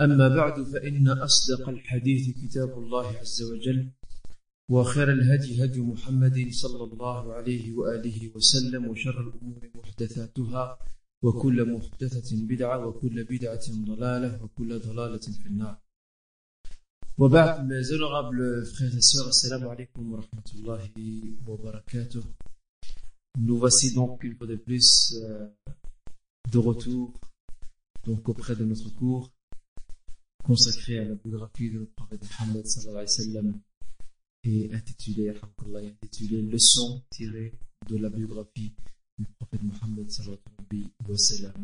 أما بعد فإن أصدق الحديث كتاب الله عز وجل وخير الهدي هدي محمد صلى الله عليه وآله وسلم وشر الأمور محدثاتها وكل محدثة بدعة وكل بدعة ضلالة وكل ضلالة في النار وبعد mes honorables frères et sœurs, assalamu alaikum wa rahmatullahi wa barakatuh. Nous voici donc une fois de plus de retour donc auprès de notre cours consacré à la biographie de notre prophète Muhammad sallallahu alayhi wa sallam et intitulé Leçon tirée de la biographie du prophète Muhammad sallallahu alayhi wa sallam.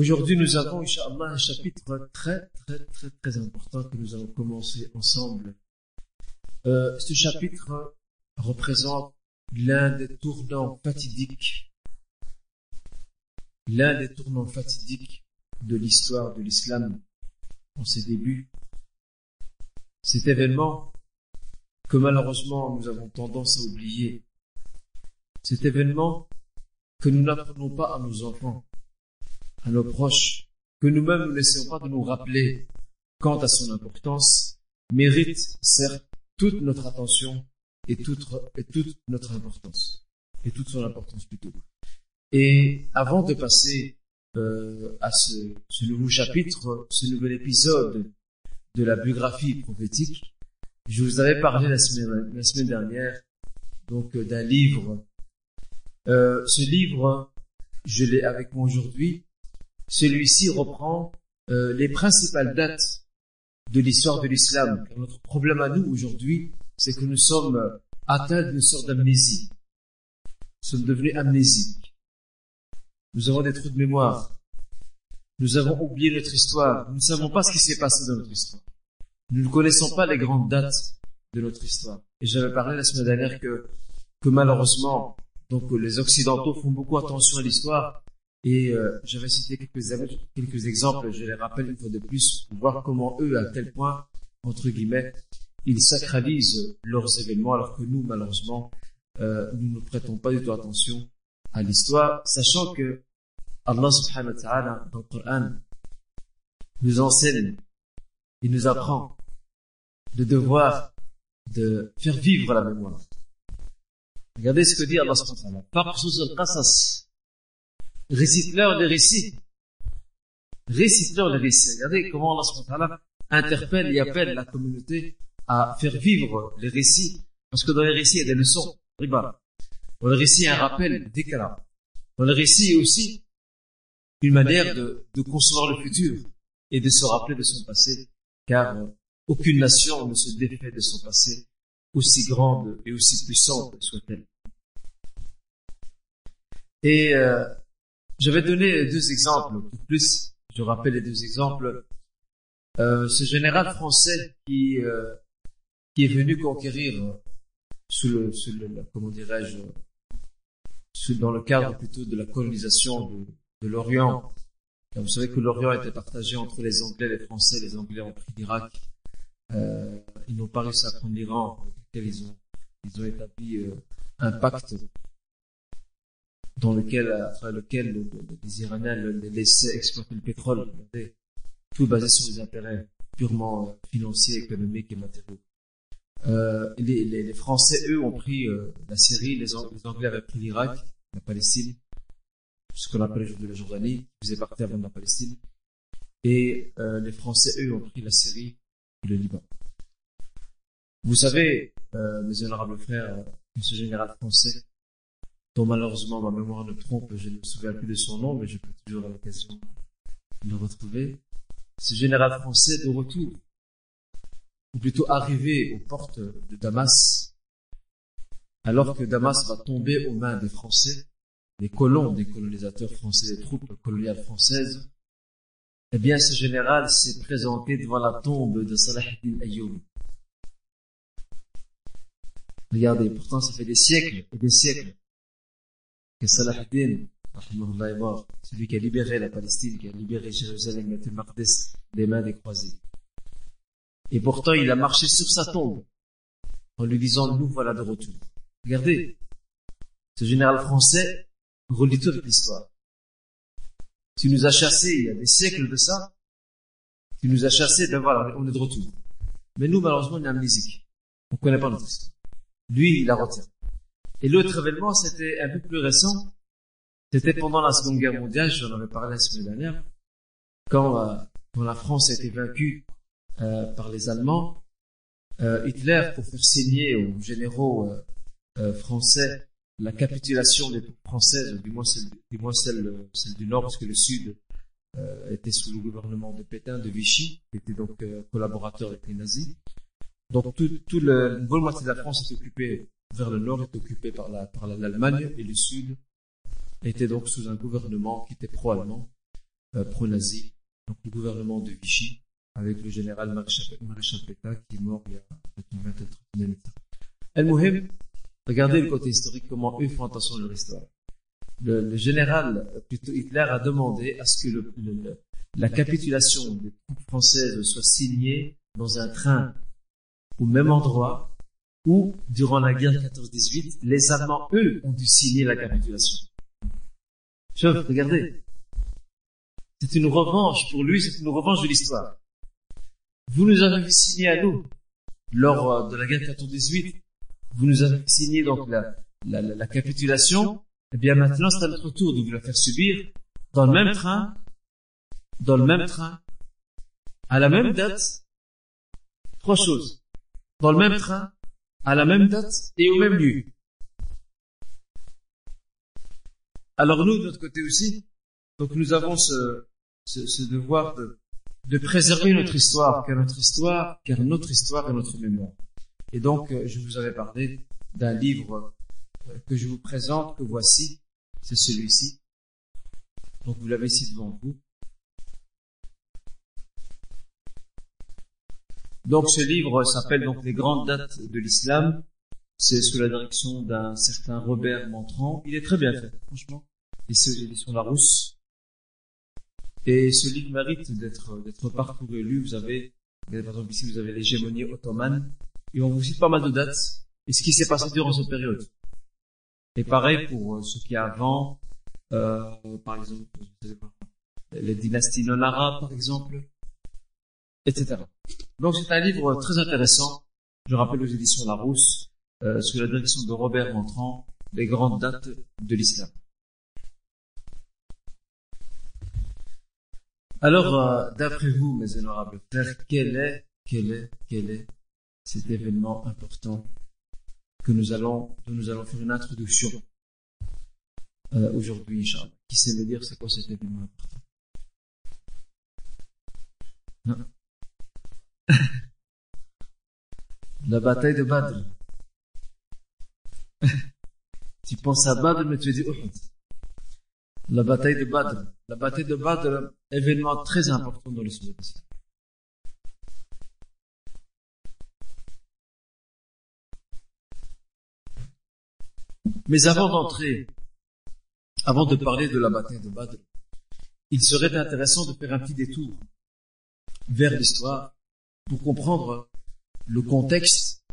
Aujourd'hui, nous avons, Inch'Allah, un chapitre très important que nous allons commencer ensemble. Ce chapitre représente l'un des tournants fatidiques de l'histoire de l'islam en ses débuts. Cet événement que malheureusement nous avons tendance à oublier, cet événement que nous n'apprenons pas à nos enfants, à nos proches, que nous-mêmes nous n'essayons pas de nous rappeler quant à son importance, mérite certes toute notre attention et toute notre importance, et toute son importance plutôt. Et avant de passer à ce nouveau chapitre, ce nouvel épisode de la biographie prophétique, je vous avais parlé la semaine dernière donc d'un livre. Ce livre, je l'ai avec moi aujourd'hui. Celui-ci reprend les principales dates de l'histoire de l'islam. Car notre problème à nous aujourd'hui, c'est que nous sommes atteints d'une sorte d'amnésie. Nous sommes devenus amnésiques. Nous avons des trous de mémoire. Nous avons oublié notre histoire. Nous ne savons pas ce qui s'est passé dans notre histoire. Nous ne connaissons pas les grandes dates de notre histoire. Et j'avais parlé la semaine dernière que malheureusement, donc les Occidentaux font beaucoup attention à l'histoire. Et j'avais cité quelques exemples, je les rappelle une fois de plus, pour voir comment eux, à tel point, entre guillemets, ils sacralisent leurs événements, alors que nous, malheureusement, nous ne prêtons pas du tout attention à l'histoire, sachant que Allah subhanahu wa ta'ala, dans le Coran, nous enseigne, il nous apprend le devoir de faire vivre la mémoire. Regardez ce que dit Allah subhanahu wa ta'ala. Par sous al-qasas, récite-leur les récits. Récite-leur les récits. Regardez comment Allah interpelle et appelle la communauté à faire vivre les récits. Parce que dans les récits, il y a des leçons. Dans les récits, il y a un rappel, dhikra. Dans les récits, il y a aussi une manière de concevoir le futur et de se rappeler de son passé. Car aucune nation ne se défait de son passé, aussi grande et aussi puissante soit-elle. Et j'avais donné deux exemples. En plus, je rappelle les deux exemples. Ce général français qui est venu conquérir dans le cadre plutôt de la colonisation de l'Orient. Car vous savez que l'Orient était partagé entre les Anglais et les Français. Les Anglais ont pris l'Irak. Ils n'ont pas réussi à prendre l'Iran. Ils ont établi un pacte à travers lequel les Iraniens laissaient exploiter le pétrole, tout basé sur des intérêts purement financiers, économiques et matériaux. Les Français, eux, ont pris la Syrie, les Anglais avaient pris l'Irak, la Palestine, ce qu'on appelle aujourd'hui la Jordanie, qui faisait partie avant de la Palestine, et les Français, eux, ont pris la Syrie et le Liban. Vous savez, mes honorables frères, monsieur le général français, dont malheureusement ma mémoire ne trompe, je ne me souviens plus de son nom, mais je peux toujours avoir l'occasion de le retrouver. Ce général français de retour, ou plutôt arrivé aux portes de Damas, alors que Damas va tomber aux mains des Français, des colons, des colonisateurs français, des troupes coloniales françaises, eh bien ce général s'est présenté devant la tombe de Salah-din Ayyoub. Regardez, pourtant ça fait des siècles et des siècles que Salah-din, rahimahullah, est mort, celui qui a libéré la Palestine, qui a libéré Jérusalem, Beth el-Maqdis, des mains des croisés. Et pourtant il a marché sur sa tombe en lui disant: nous voilà de retour. Regardez, ce général français relie toute l'histoire. Tu nous as chassés il y a des siècles de ça, tu nous as chassés, ben voilà, on est de retour. Mais nous, malheureusement, on est amnésique. On ne connaît pas notre histoire. Lui, il a retiré. Et l'autre événement, c'était un peu plus récent. C'était pendant la Seconde Guerre mondiale, j'en avais parlé la semaine dernière, quand la France a été vaincue par les Allemands. Hitler, pour faire signer aux généraux français la capitulation des troupes françaises, du moins celle du Nord, parce que le Sud était sous le gouvernement de Pétain, de Vichy, qui était donc collaborateur avec les nazis. Donc une bonne moitié de la France est occupée vers le Nord, est occupée par l'Allemagne, et le Sud était donc sous un gouvernement qui était pro-allemand, pro-nazi, donc le gouvernement de Vichy, avec le général maréchal Pétain qui est mort il y a une vingtaine de minutes. El-Mohim, regardez le côté historique, comment eux font attention à leur histoire. Le général, plutôt Hitler, a demandé à ce que la capitulation des troupes françaises soit signée dans un train au même endroit où, durant la guerre 14-18, les Allemands, eux, ont dû signer la capitulation. Regardez. C'est une revanche pour lui, c'est une revanche de l'histoire. Vous nous avez signé à nous, lors de la guerre 14-18, vous nous avez signé donc la capitulation, et bien maintenant c'est à notre tour de vous la faire subir, dans le même train, à la même date. Trois choses: dans le même train, à la même date et au même lieu. Alors nous, de notre côté aussi, donc nous avons ce devoir de préserver notre histoire, car notre histoire est notre mémoire. Et donc, je vous avais parlé d'un livre que je vous présente, que voici, c'est celui-ci. Donc, vous l'avez ici devant vous. Donc, ce livre s'appelle donc Les grandes dates de l'islam. C'est sous la direction d'un certain Robert Mantran. Il est très bien fait, franchement. Ici, aux éditions Larousse. Et ce livre mérite d'être parcouru et lu. Vous avez, par exemple, ici, vous avez l'hégémonie ottomane. Et on vous cite pas mal de dates et ce qui s'est passé durant cette période. Et pareil pour ce qui est avant, par exemple, les dynasties non-arabes, par exemple, etc. Donc c'est un livre très intéressant. Je rappelle aux éditions Larousse, sous la direction de Robert Mantran, Les grandes dates de l'islam. Alors, d'après vous, mes honorables frères, quel est cet événement important que nous allons faire une introduction aujourd'hui, Inch'Allah? Qui sait me dire c'est quoi cet événement important? Non. La bataille de Badr. Tu penses à Badr, mais tu dis Uhud. La bataille de Badr. La bataille de Badr, événement très important dans l'histoire de l'islam. Mais avant de parler de la bataille de Badr, il serait intéressant de faire un petit détour vers l'histoire pour comprendre le contexte,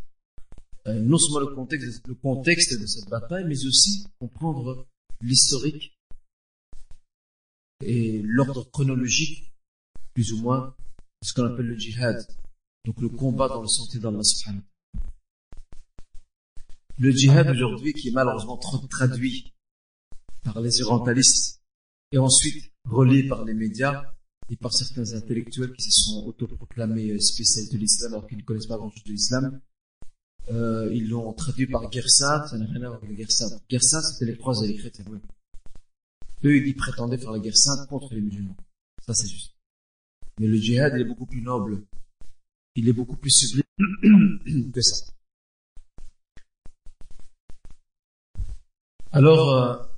non seulement le contexte de cette bataille, mais aussi comprendre l'historique et l'ordre chronologique, plus ou moins, ce qu'on appelle le djihad, donc le combat dans le sentier d'Allah subhanahu wa ta'ala. Le djihad aujourd'hui, qui est malheureusement traduit par les orientalistes et ensuite relayé par les médias et par certains intellectuels qui se sont autoproclamés spécialistes de l'islam alors qu'ils ne connaissent pas grand-chose de l'islam, Ils l'ont traduit par Gersat, ça n'a rien à voir avec le Gersat. Gersat, c'était les croisés, les chrétiens. Oui. Eux, ils prétendaient faire la Gersat contre les musulmans. Ça, c'est juste. Mais le djihad, il est beaucoup plus noble. Il est beaucoup plus sublime que ça. Alors,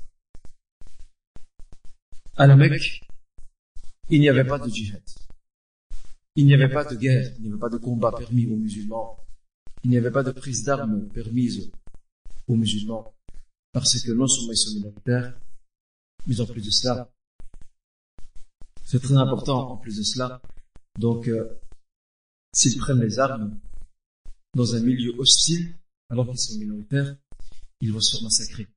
à la Mecque, il n'y avait pas de djihad. Il n'y avait pas de guerre, il n'y avait pas de combat permis aux musulmans. Il n'y avait pas de prise d'armes permise aux musulmans. Parce que non seulement ils sont minoritaires, mais en plus de cela, c'est très important en plus de cela. Donc, s'ils prennent les armes dans un milieu hostile, alors qu'ils sont minoritaires, ils vont se faire massacrer.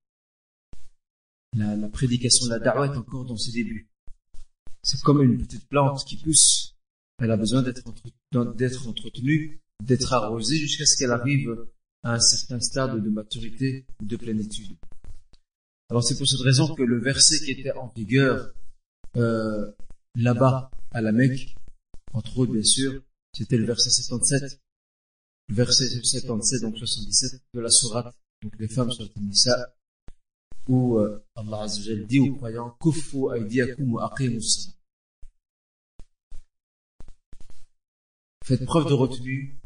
La prédication de la da'wa est encore dans ses débuts. C'est comme une petite plante qui pousse. Elle a besoin d'être entretenue, d'être arrosée jusqu'à ce qu'elle arrive à un certain stade de maturité, de plénitude. Alors c'est pour cette raison que le verset qui était en vigueur là-bas, à la Mecque, entre autres bien sûr, c'était le verset 77. Le verset 77, donc 77 de la sourate, donc les femmes sur le Nisa, où Allah Azza wa Jalla dit aux croyants Kuffu aydiyakum wa aqimus salat. Faites preuve de retenue,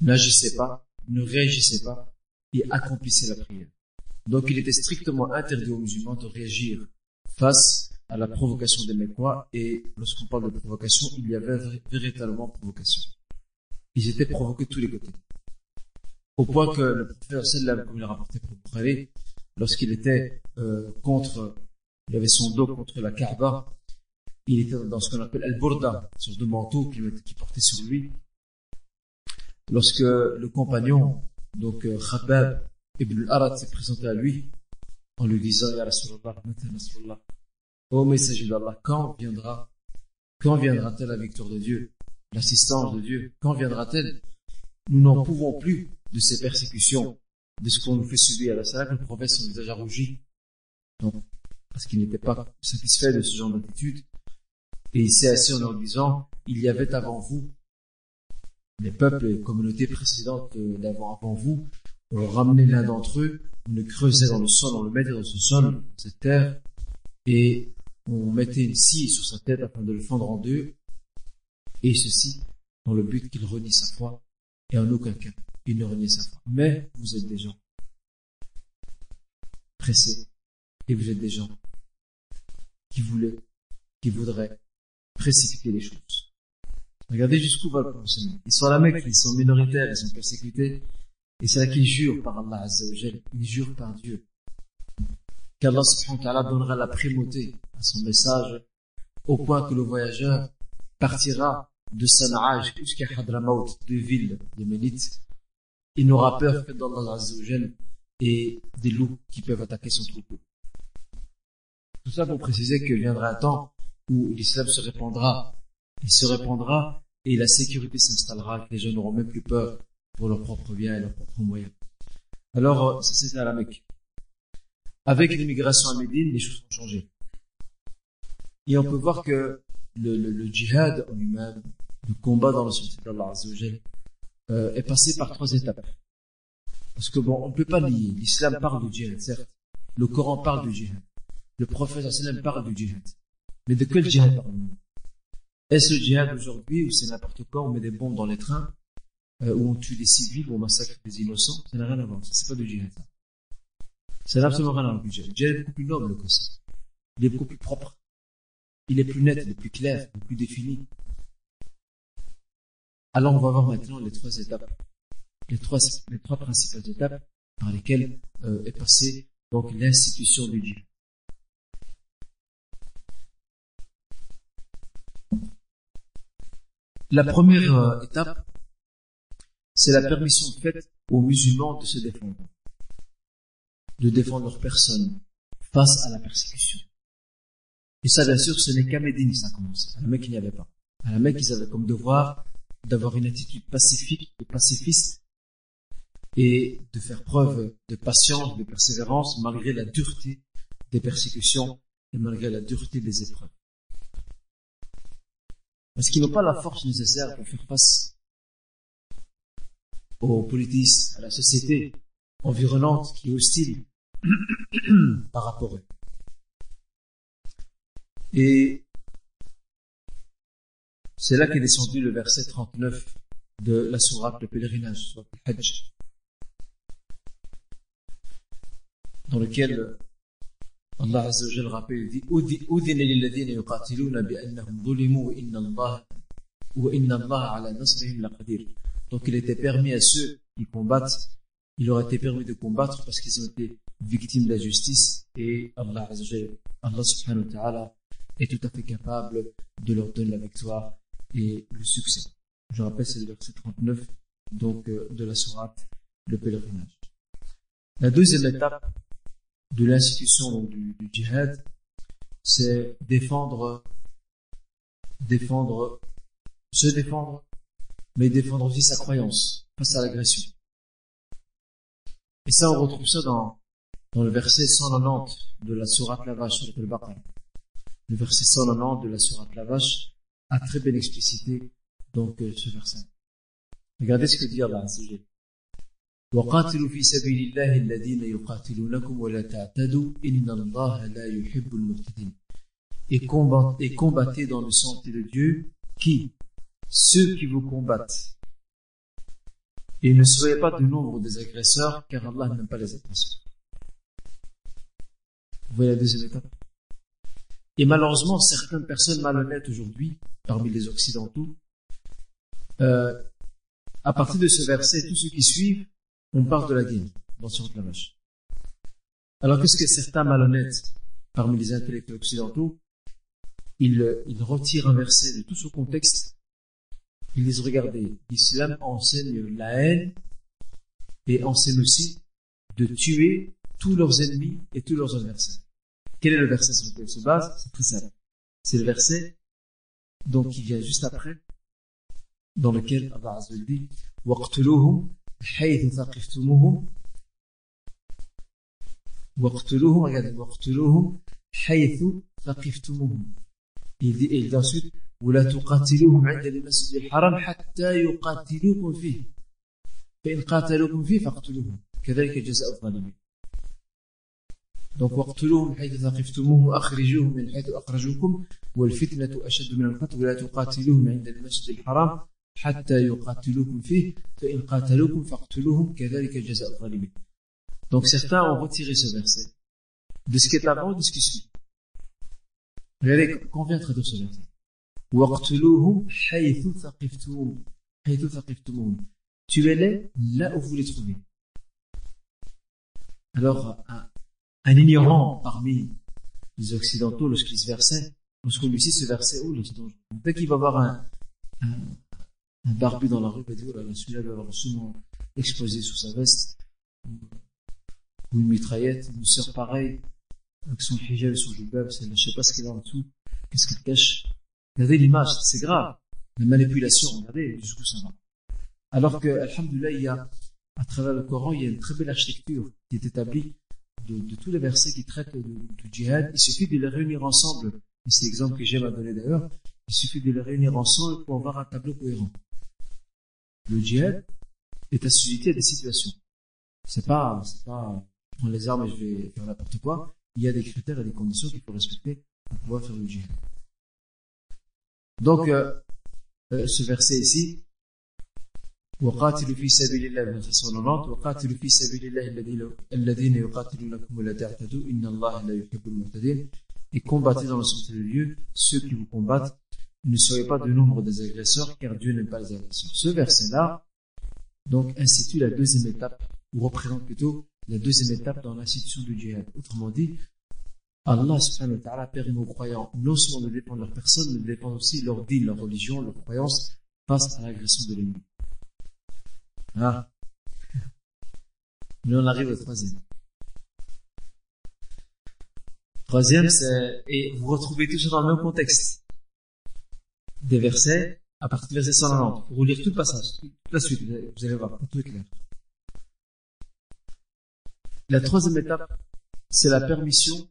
n'agissez pas, ne réagissez pas et accomplissez la prière. Donc il était strictement interdit aux musulmans de réagir face à la provocation des Mecquois, et lorsqu'on parle de provocation, il y avait véritablement provocation. Ils étaient provoqués de tous les côtés. Au point que le prophète sallam, comme il l'a rapporté pour Bukhari, lorsqu'il était il avait son dos contre la Kaaba, il était dans ce qu'on appelle al-burda, sur deux manteaux qu'il portait sur lui. Lorsque le compagnon, donc Khabab ibn al-Arad, s'est présenté à lui en lui disant Ya Rasulallah, Mata Nasrullah, ô messager d'Allah, quand viendra-t-elle la victoire de Dieu, l'assistance de Dieu, quand viendra-t-elle? Nous n'en pouvons plus de ces persécutions, de ce qu'on nous fait subir à la salle. Le prophète, son visage a rougi, donc, parce qu'il n'était pas satisfait de ce genre d'attitude, et il s'est assis en leur disant, il y avait avant vous, les peuples et les communautés précédentes d'avant vous, on ramenait l'un d'entre eux, on le creusait dans le sol, on le mettait dans ce sol, cette terre, et on mettait une scie sur sa tête afin de le fendre en deux, et ceci, dans le but qu'il renie sa foi, et en aucun cas il ne renie sa foi. Mais vous êtes des gens pressés, et vous êtes des gens qui voudraient précipiter les choses. Regardez jusqu'où va le prophète. Ils sont à la Mecque, ils sont minoritaires, ils sont persécutés, et c'est là qu'ils jurent par Allah Azza wa Jal, ils jurent par Dieu, qu'Allah subhanahu wa ta'ala donnera la primauté à son message, au point que le voyageur partira de Sana'a jusqu'à Hadramaut, deux villes yéménites. Il n'aura peur que d'Allah Azza wa Jal et des loups qui peuvent attaquer son troupeau. Tout ça pour préciser que viendra un temps où l'islam se répandra. Il se répandra et la sécurité s'installera, que les gens n'auront même plus peur pour leurs propres biens et leurs propres moyens. Alors, ça c'est à la Mecque. Avec l'immigration à Médine, les choses ont changé. Et on peut voir que le djihad en lui-même, le combat dans le sens d'Allah Azza wa Jal, est passé par trois étapes. Parce que bon, on ne peut pas nier, l'islam parle du djihad, certes. Le Coran parle du djihad. Le prophète sallam parle du djihad. Mais de quel djihad parle-t-on? Est-ce le djihad aujourd'hui où c'est n'importe quoi, on met des bombes dans les trains, où on tue des civils, où on massacre des innocents? Ça n'a rien à voir, ça c'est pas du djihad. Ça n'a absolument rien à voir avec le djihad. Le djihad est beaucoup plus noble que ça. Il est beaucoup plus propre. Il est plus net, il est plus clair, il est plus défini. Alors on va voir maintenant les trois étapes, les trois principales étapes par lesquelles est passée donc l'institution du djihad. La première étape, c'est la permission faite aux musulmans de se défendre, de défendre leur personne face à la persécution. Et ça, bien sûr, ce n'est qu'à Médine ça a commencé. À la Mecque, il n'y avait pas. À la Mecque, ils avaient comme devoir d'avoir une attitude pacifique et pacifiste, et de faire preuve de patience, de persévérance, malgré la dureté des persécutions et malgré la dureté des épreuves. Parce qu'ils n'ont pas la force nécessaire pour faire face aux politistes, à la société environnante qui est hostile par rapport à eux. Et c'est là qu'est descendu le verset 39 de la sourate, le pèlerinage, le Hajj, dans lequel Allah Azza wa Jalla rappelle, dit Udhina lilladhina yuqatiluna bi annahum dhulimu wa inna Allah ala nasrihim laqadir. Donc il était permis à ceux qui combattent, il leur était permis de combattre parce qu'ils ont été victimes de la justice, et Allah Azza wa Jalla, Allah subhanahu wa ta'ala est tout à fait capable de leur donner la victoire et le succès. Je rappelle, c'est le verset 39 donc de la sourate, le pèlerinage. La deuxième étape de l'institution du djihad, c'est se défendre, mais défendre aussi sa croyance face à l'agression. Et ça, on retrouve ça dans le verset 190 de la sourate La Vache, sur le Baqara. Le verset 190 de la sourate La Vache a très bien explicité donc ce verset. Regardez ce que dit Allah à ce sujet. وَقَاتِلُوا فِي سَبِيلِ اللَّهِ الَّذِينَ يُقَاتِلُونَكُمْ وَلَا تَعْتَدُوا إِنَّ اللَّهَ لَا يُحِبُّ الْمُعْتَدِينَ. Et combattez dans le sentier de Dieu ceux qui vous combattent. Et ne soyez pas du nombre des agresseurs, car Allah n'aime pas les agresseurs. Vous voyez la deuxième étape. Et malheureusement, certaines personnes malhonnêtes aujourd'hui, parmi les Occidentaux, à partir de ce verset, tous ceux qui suivent, on part de la guerre dans ce la Vache. Alors qu'est-ce que certains malhonnêtes parmi les intellectuels occidentaux, ils retirent un verset de tout ce contexte, ils disent regardez, l'islam enseigne la haine et enseigne aussi de tuer tous leurs ennemis et tous leurs adversaires. Quel est le verset sur lequel se base? C'est très simple. C'est le verset donc qui vient juste après, dans lequel Allah Azza wa Jalla dit waqtuluhum haythu thaqiftumuhum, waqtuluhum haythu thaqiftumuhum. Il dit ensuite wala tuqatiluhum 'inda al-masjid al-haram hatta yuqatilukum fihi fa in qatalukum fihi faqtuluhum kadhalika jazaa'u adh-dhalimin. Donc waqtuluhum haythu thaqiftumuhum akhrijuhum min haythu akhrajukum wal fitnatu ashaddu min al-qatl wala tuqatiluhum 'inda al-masjid al-haram حتى يقاتلوكم فيه فإن قاتلوكم فاقتلوهم كذلك جزاء الظالمين. Donc certains ont retiré ce verset de ce qui est avant, de ce qui suit. Regardez combien traduire ce verset. وَاقْتُلُوهُمْ حَيْثُ ثَقِفْتُمُوهُمْ حَيْثُ ثَقِفْتُمُوهُم. Tuez-les là où vous les trouvez. Alors un ignorant parmi les occidentaux, lorsqu'il lit ce verset, lorsqu'on lui dit ce verset, oh, dès qu'il va voir un barbu dans la rue, il va dire oh là là, celui-là va avoir sûrement explosé sous sa veste, ou une mitraillette, une sœur pareille, avec son hijab et son jubab, je ne sais pas ce qu'il a en dessous, qu'est-ce qu'il cache. Regardez l'image, c'est grave, la manipulation, regardez jusqu'où ça va. Alors que, alhamdoulilah, il y a, à travers le Coran, il y a une très belle architecture qui est établie de tous les versets qui traitent du djihad. Il suffit de les réunir ensemble, et c'est l'exemple que j'aime à donner d'ailleurs, il suffit de les réunir ensemble pour avoir un tableau cohérent. Le djihad est assujetti à des situations. C'est pas, je prends les armes et je vais faire n'importe quoi. Il y a des critères et des conditions qu'il faut respecter pour pouvoir faire le djihad. Donc, ce verset ici, وَقَاتِلُوا فِي سَبِيلِ اللَّهِ verset 190, وَقَاتِلُوا فِي سَبِيلِ اللَّهِ الَّذِينَ يُقَاتِلُونَكُمْ وَلَا تَعْتَدُوا إِنَّ اللَّهَ لَا يُحِبُّ الْمُعْتَدِينَ. Et combattez dans le sentier de Dieu ceux qui vous combattent. Ne soyez pas du nombre des agresseurs, car Dieu n'aime pas les agresseurs. Ce verset-là, donc, institue la deuxième étape, ou représente plutôt la deuxième étape dans l'institution du djihad. Autrement dit, Allah subhanahu wa ta'ala permet aux croyants non seulement de défendre leur personne, mais de défendre aussi leur dîn, leur religion, leur croyance face à l'agression de l'ennemi. Ah. Mais on arrive au troisième. Troisième, c'est, et vous retrouvez tout ça dans le même contexte des versets, à partir du verset 190. Pour relire tout le passage, toute la suite, vous allez voir, tout est clair. La troisième étape, c'est la permission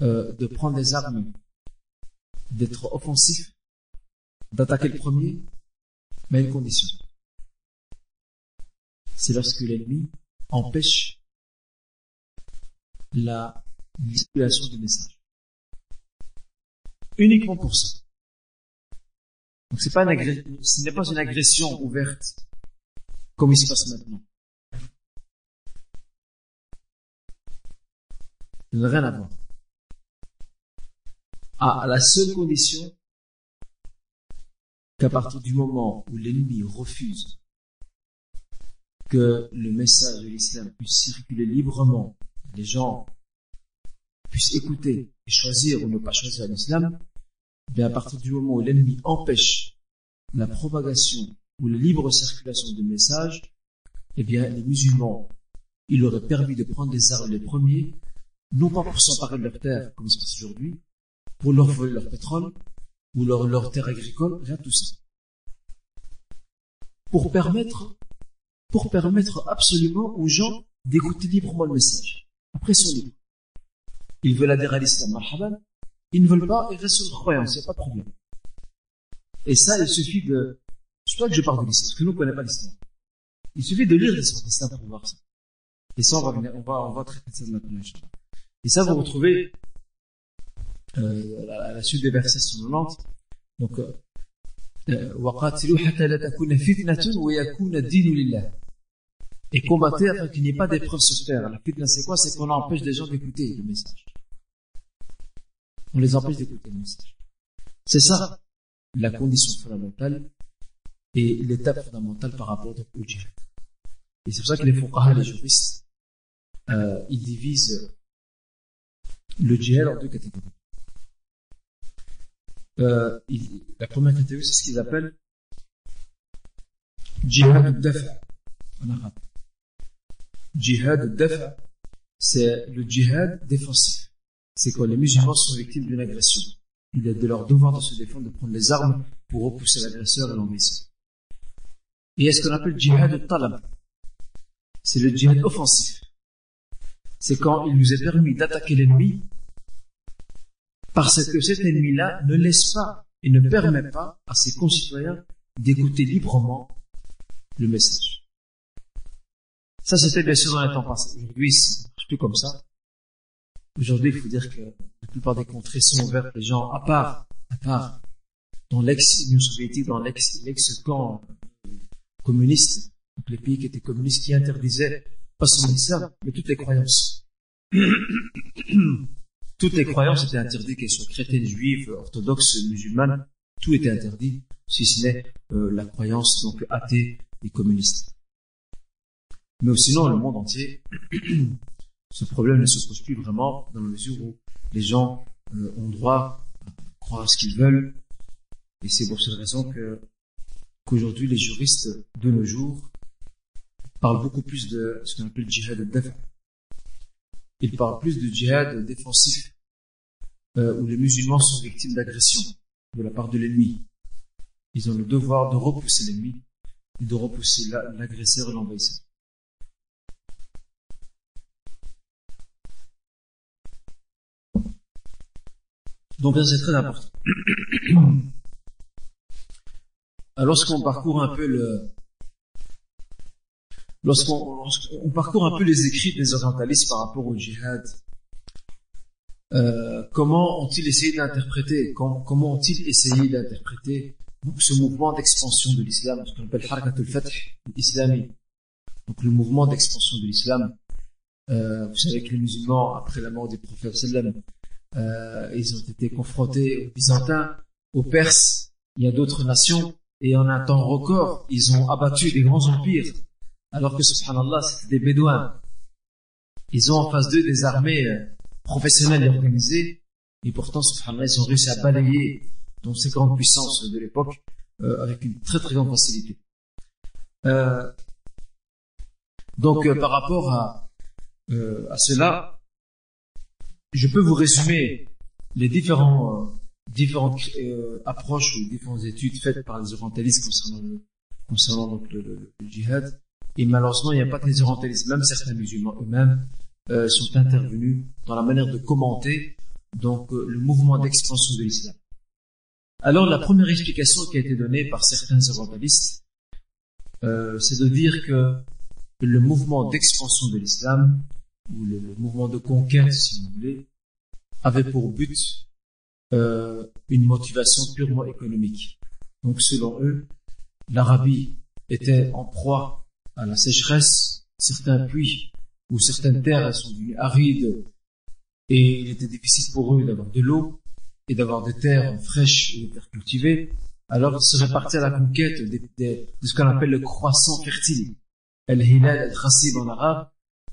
de prendre des armes, d'être offensif, d'attaquer le premier, mais à une condition. c'est lorsque l'ennemi empêche la circulation du message. Uniquement pour ça. Donc c'est pas une ce n'est pas une agression ouverte comme il se passe maintenant. Ça n'a rien à voir. À la seule condition qu'à partir du moment où l'ennemi refuse que le message de l'islam puisse circuler librement, les gens puissent écouter et choisir ou ne pas choisir l'islam, bien à partir du moment où l'ennemi empêche la propagation ou la libre circulation du message, eh bien les musulmans, il leur est permis de prendre des armes les premiers, non pas pour s'emparer de leur terre comme il se passe aujourd'hui, pour leur voler leur pétrole ou leur terre agricole, rien de tout ça. Pour permettre absolument aux gens d'écouter librement le message. Après, ils sont libres. Ils veulent adhérer à l'islam, marhaban. Ils ne veulent pas, ils restent sur leur croyance, il n'y a pas de problème. Et ça, il suffit de... C'est pour ça que je parle de l'islam, parce que nous, on ne connaît pas l'islam. Il suffit de lire l'islam pour voir ça. Et ça, on va traiter ça maintenant. Et ça, vous retrouvez à la suite des versets suivants. Donc, et combattre afin qu'il n'y ait pas d'épreuve sur terre. La fitna, c'est quoi? C'est qu'on empêche des gens d'écouter le message. On les empêche d'écouter le message. C'est ça la condition fondamentale et l'étape fondamentale par rapport au djihad. Et c'est pour ça que les fuqaha, les juristes, ils divisent le djihad en deux catégories. La première catégorie, c'est ce qu'ils appellent djihad ad-dafa en arabe. Djihad ad-dafa, c'est le djihad défensif. C'est quand les musulmans sont victimes d'une agression. Il est de leur devoir de se défendre, de prendre les armes pour repousser l'agresseur et l'envahisseur. Et est-ce qu'on appelle djihad ad-talab? C'est le djihad offensif. C'est quand il nous est permis d'attaquer l'ennemi parce que cet ennemi-là ne laisse pas et ne permet pas à ses concitoyens d'écouter librement le message. Ça, c'était bien sûr dans les temps passés. Aujourd'hui, ça ne marche plus comme ça. Aujourd'hui, il faut dire que la plupart des contrées sont ouvertes. Les gens, à part dans l'ex-Union soviétique, dans l'ex-camp communiste, donc les pays qui étaient communistes, qui interdisaient, pas seulement l'islam, mais toutes les croyances. Toutes les croyances étaient interdites, qu'elles soient chrétiennes, juives, orthodoxes, musulmanes, tout était interdit, si ce n'est la croyance donc athée et communiste. Mais sinon, le monde entier, ce problème ne se pose plus vraiment dans la mesure où les gens ont droit à croire ce qu'ils veulent, et c'est pour cette raison qu'aujourd'hui les juristes de nos jours parlent beaucoup plus de ce qu'on appelle le djihad ad-dafa. Il parle plus de djihad défensif, où les musulmans sont victimes d'agression de la part de l'ennemi. Ils ont le devoir de repousser l'ennemi, de repousser l'agresseur et l'envahisseur. Donc c'est très important. Lorsqu'on parcourt un peu lorsqu'on parcourt un peu les écrits des orientalistes par rapport au djihad, comment ont-ils essayé d'interpréter, donc, ce mouvement d'expansion de l'islam, ce qu'on appelle Harakatul Fath islami, donc le mouvement d'expansion de l'islam. Vous savez que les musulmans, après la mort du prophète sallam, ils ont été confrontés aux Byzantins, aux Perses, il y a d'autres nations, et en un temps record, ils ont abattu des grands empires. Alors que, subhanallah, c'était des bédouins. Ils ont en face d'eux des armées professionnelles et organisées, et pourtant, subhanallah, ils ont réussi à balayer dans ces grandes puissances de l'époque avec une très très grande facilité. Donc, par rapport à cela, je peux vous résumer les différentes approches ou différentes études faites par les orientalistes concernant donc le djihad. Et malheureusement, il n'y a pas que les orientalistes, même certains musulmans eux-mêmes sont intervenus dans la manière de commenter donc le mouvement d'expansion de l'islam. Alors, la première explication qui a été donnée par certains orientalistes, c'est de dire que le mouvement d'expansion de l'islam, ou le mouvement de conquête, si vous voulez, avait pour but une motivation purement économique. Donc, selon eux, l'Arabie était en proie à la sécheresse, certains puits ou certaines terres sont devenues arides et il était difficile pour eux d'avoir de l'eau et d'avoir des terres fraîches et des terres cultivées. Alors, ils seraient partis à la conquête de ce qu'on appelle le croissant fertile. Al-Hilal al-Khasib en arabe,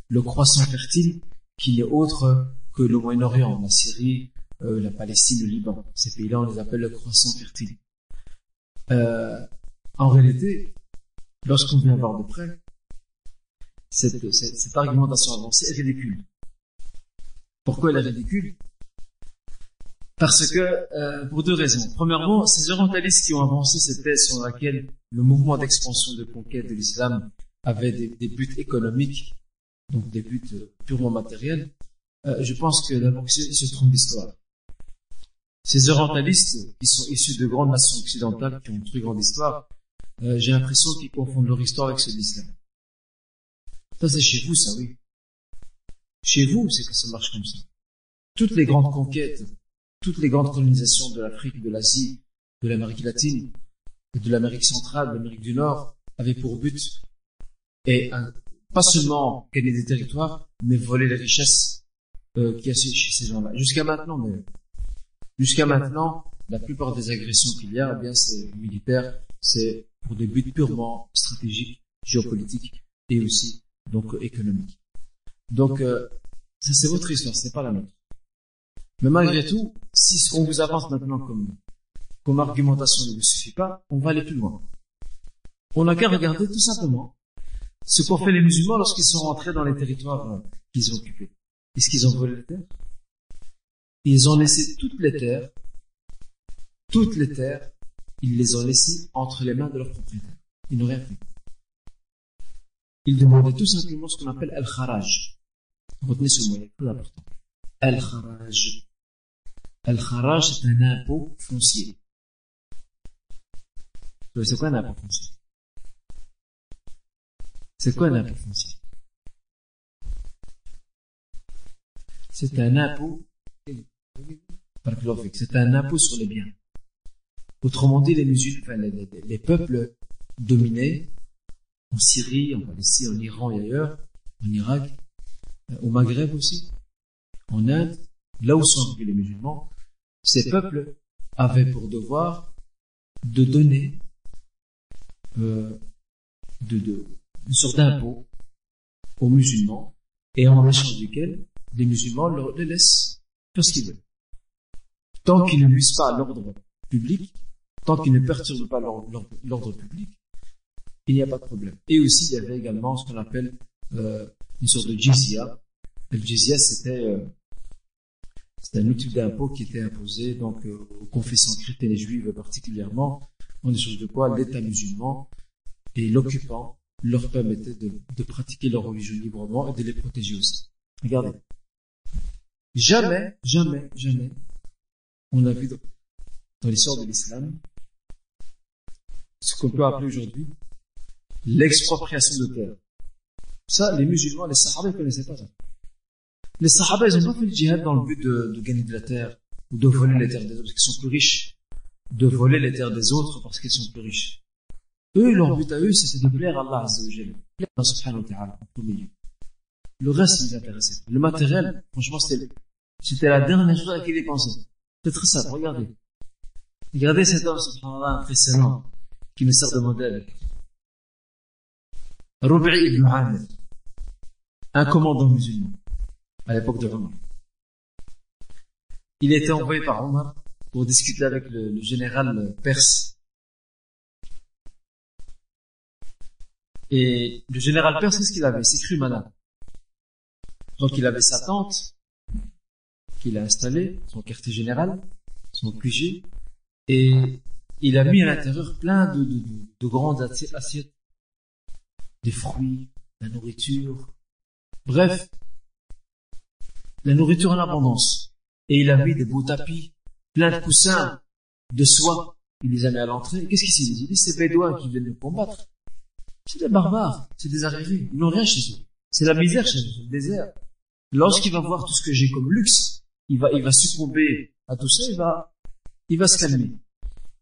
le croissant fertile qui n'est autre que le Moyen-Orient, la Syrie, la Palestine, le Liban. Ces pays-là, on les appelle le croissant fertile. En réalité, lorsqu'on vient voir de près, cette argumentation avancée est ridicule. Pourquoi elle est ridicule? Parce que, pour deux raisons. Premièrement, ces orientalistes qui ont avancé cette thèse sur laquelle le mouvement d'expansion de conquête de l'islam avait des buts économiques, donc des buts purement matériels, je pense que d'abord ils se trompent d'histoire. Ces orientalistes, qui sont issus de grandes nations occidentales, qui ont une très grande histoire, j'ai l'impression qu'ils confondent leur histoire avec celle de l'islam. Ça, c'est chez vous, ça, oui. Chez vous, c'est que ça marche comme ça. Toutes les grandes conquêtes, toutes les grandes colonisations de l'Afrique, de l'Asie, de l'Amérique latine, de l'Amérique centrale, de l'Amérique du Nord, avaient pour but, pas seulement gagner des territoires, mais voler les richesses qu'il y a chez ces gens-là. Jusqu'à maintenant, la plupart des agressions qu'il y a, eh bien, c'est militaire, c'est pour des buts purement stratégiques, géopolitiques et aussi donc économiques. Donc, ça c'est votre histoire, ce n'est pas la nôtre. Mais malgré tout, si ce qu'on vous avance maintenant comme argumentation ne vous suffit pas, on va aller plus loin. On n'a qu'à regarder tout simplement ce qu'ont fait les musulmans lorsqu'ils sont rentrés dans les territoires qu'ils ont occupés. Est-ce qu'ils ont volé les terres? Ils ont laissé toutes les terres, ils les ont laissées entre les mains de leurs propriétaires. Ils n'ont rien fait. Ils demandaient tout simplement ce qu'on appelle al-kharaj. Retenez ce mot, il est très important. Al-kharaj. Al-kharaj, c'est un impôt foncier. C'est quoi un impôt foncier? C'est quoi un impôt foncier? C'est un impôt. C'est un impôt sur les biens. Autrement dit, les musulmans, les peuples dominés en Syrie, en Palestine, en Iran et ailleurs, en Irak, au Maghreb aussi, en Inde, là où sont les musulmans, ces peuples avaient pour devoir de donner une sorte d'impôt aux musulmans et en échange duquel les musulmans les laissent faire ce qu'ils veulent. Tant qu'ils ne nuisent pas à l'ordre public, tant qu'ils ne perturbent pas l'ordre public, il n'y a pas de problème. Et aussi, il y avait également ce qu'on appelle une sorte de jizya. Le jizya, c'était un outil d'impôt qui était imposé donc aux confessions chrétiennes et juives particulièrement, en échange de quoi l'État musulman et l'occupant leur permettaient de pratiquer leur religion librement et de les protéger aussi. Regardez. Jamais, on a vu dans l'histoire de l'islam ce qu'on peut appeler aujourd'hui l'expropriation de terre. Ça, les musulmans, les sahabas, ils ne connaissaient pas ça. Les sahabas, ils n'ont pas fait le djihad dans le but de gagner de la terre ou de voler les terres des autres parce qu'ils sont plus riches, de voler les terres des autres parce qu'ils sont plus riches. Eux, leur but à eux, c'est de plaire à Allah Azza wa Jalla, plaire à Allah Subhanahu wa Ta'ala, en premier lieu. Le reste ne les intéressait pas. Le matériel, franchement, c'était la dernière chose à laquelle ils pensaient. C'est très simple, regardez. Regardez cet homme, subhanallah, impressionnant, qui me sert de modèle. Rabi'a Ibn Amir, un commandant musulman, à l'époque de Omar. Il était envoyé par Omar pour discuter avec le général perse. Et le général perse, qu'est-ce qu'il avait? Il s'est cru malade. Donc il avait sa tente qu'il a installée, son quartier général, son QG, et il a mis à l'intérieur plein de grandes assiettes, des fruits, de la nourriture, bref, la nourriture en abondance. Et il a mis des beaux tapis, plein de coussins, de soie, il les a mis à l'entrée. Qu'est-ce qu'il s'est dit? Il dit, c'est Bédouins qui viennent nous combattre. C'est des barbares, c'est des arrivés, ils n'ont rien chez eux. C'est la misère chez eux, le désert. Lorsqu'il va voir tout ce que j'ai comme luxe, il va succomber à tout ça, il va se calmer.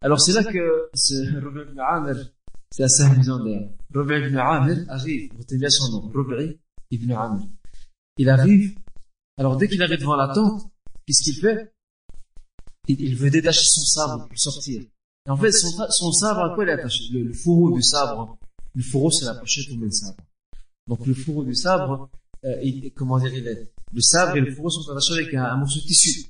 Alors c'est là que Rabi'a Ibn Amir, c'est assez amusant d'ailleurs. Rabi'a Ibn Amir arrive, vous tenez bien son nom, Rabi'a Ibn Amir. Il arrive, alors dès qu'il arrive devant la tente, qu'est-ce qu'il fait? Il veut détacher son sabre pour sortir. Et en fait, son sabre, à quoi il est attaché? Le fourreau du sabre. Le fourreau, c'est la pochette où met le sabre. Donc le fourreau du sabre, le sabre et le fourreau sont attachés avec un morceau de tissu.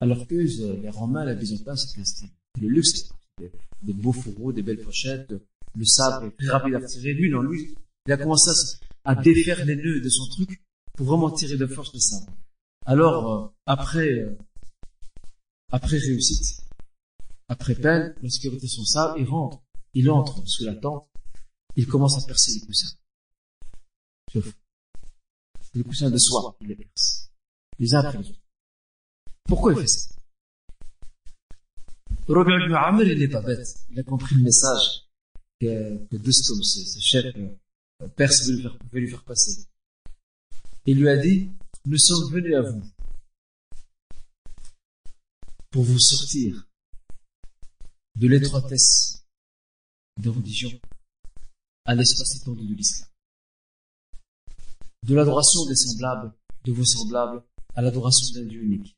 Alors que les Romains, les Byzantins, c'était le luxe. Des beaux fourreaux, des belles pochettes, le sabre est très rapide à tirer. Lui, non, lui, il a commencé à défaire les nœuds de son truc pour vraiment tirer de force le sabre. Alors, après réussite, après peine, lorsqu'il retire son sabre, il entre sous la tente, il commence à percer les coussins. Les coussins de soie, il les perce. Les uns après les autres. Pourquoi il fait ça? Robert Ibn Amir, il n'est pas bête. Il a compris le message que Dostum, ce chef perse, veut lui faire passer. Il lui a dit, nous sommes venus à vous pour vous sortir de l'étroitesse des religions à l'espace étendu de l'islam, de l'adoration des semblables, de vos semblables, à l'adoration d'un Dieu unique,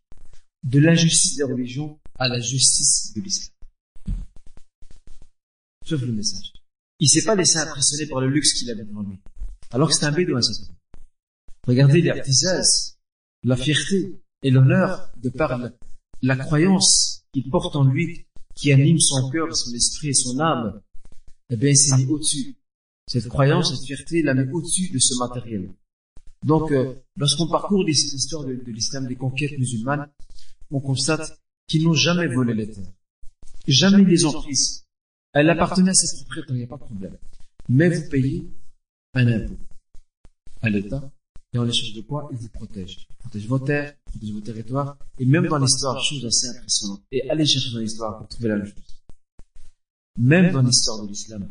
de l'injustice des religions à la justice de l'islam. Sauf le message. Il s'est pas laissé impressionner par le luxe qu'il avait devant lui, alors que c'est un bédouin. Regardez l'artisans, la fierté et l'honneur de par la croyance qu'il porte en lui, qui anime son cœur, son esprit et son âme. Eh bien, il s'est mis au-dessus. Cette croyance, cette fierté, il la met au-dessus de ce matériel. Donc, lorsqu'on parcourt l'histoire de l'islam, des conquêtes musulmanes, on constate qu'ils n'ont jamais volé les terres. Jamais ils les ont prises. Elles appartenaient à ses propriétaires, il n'y a pas de problème. Mais vous payez un impôt à l'État. Et en échange de quoi, il vous protège. Il protège vos terres, il protège vos territoires. Et même dans l'histoire, chose assez impressionnante. Et allez chercher dans l'histoire pour trouver la même chose. Même dans l'histoire de l'islam,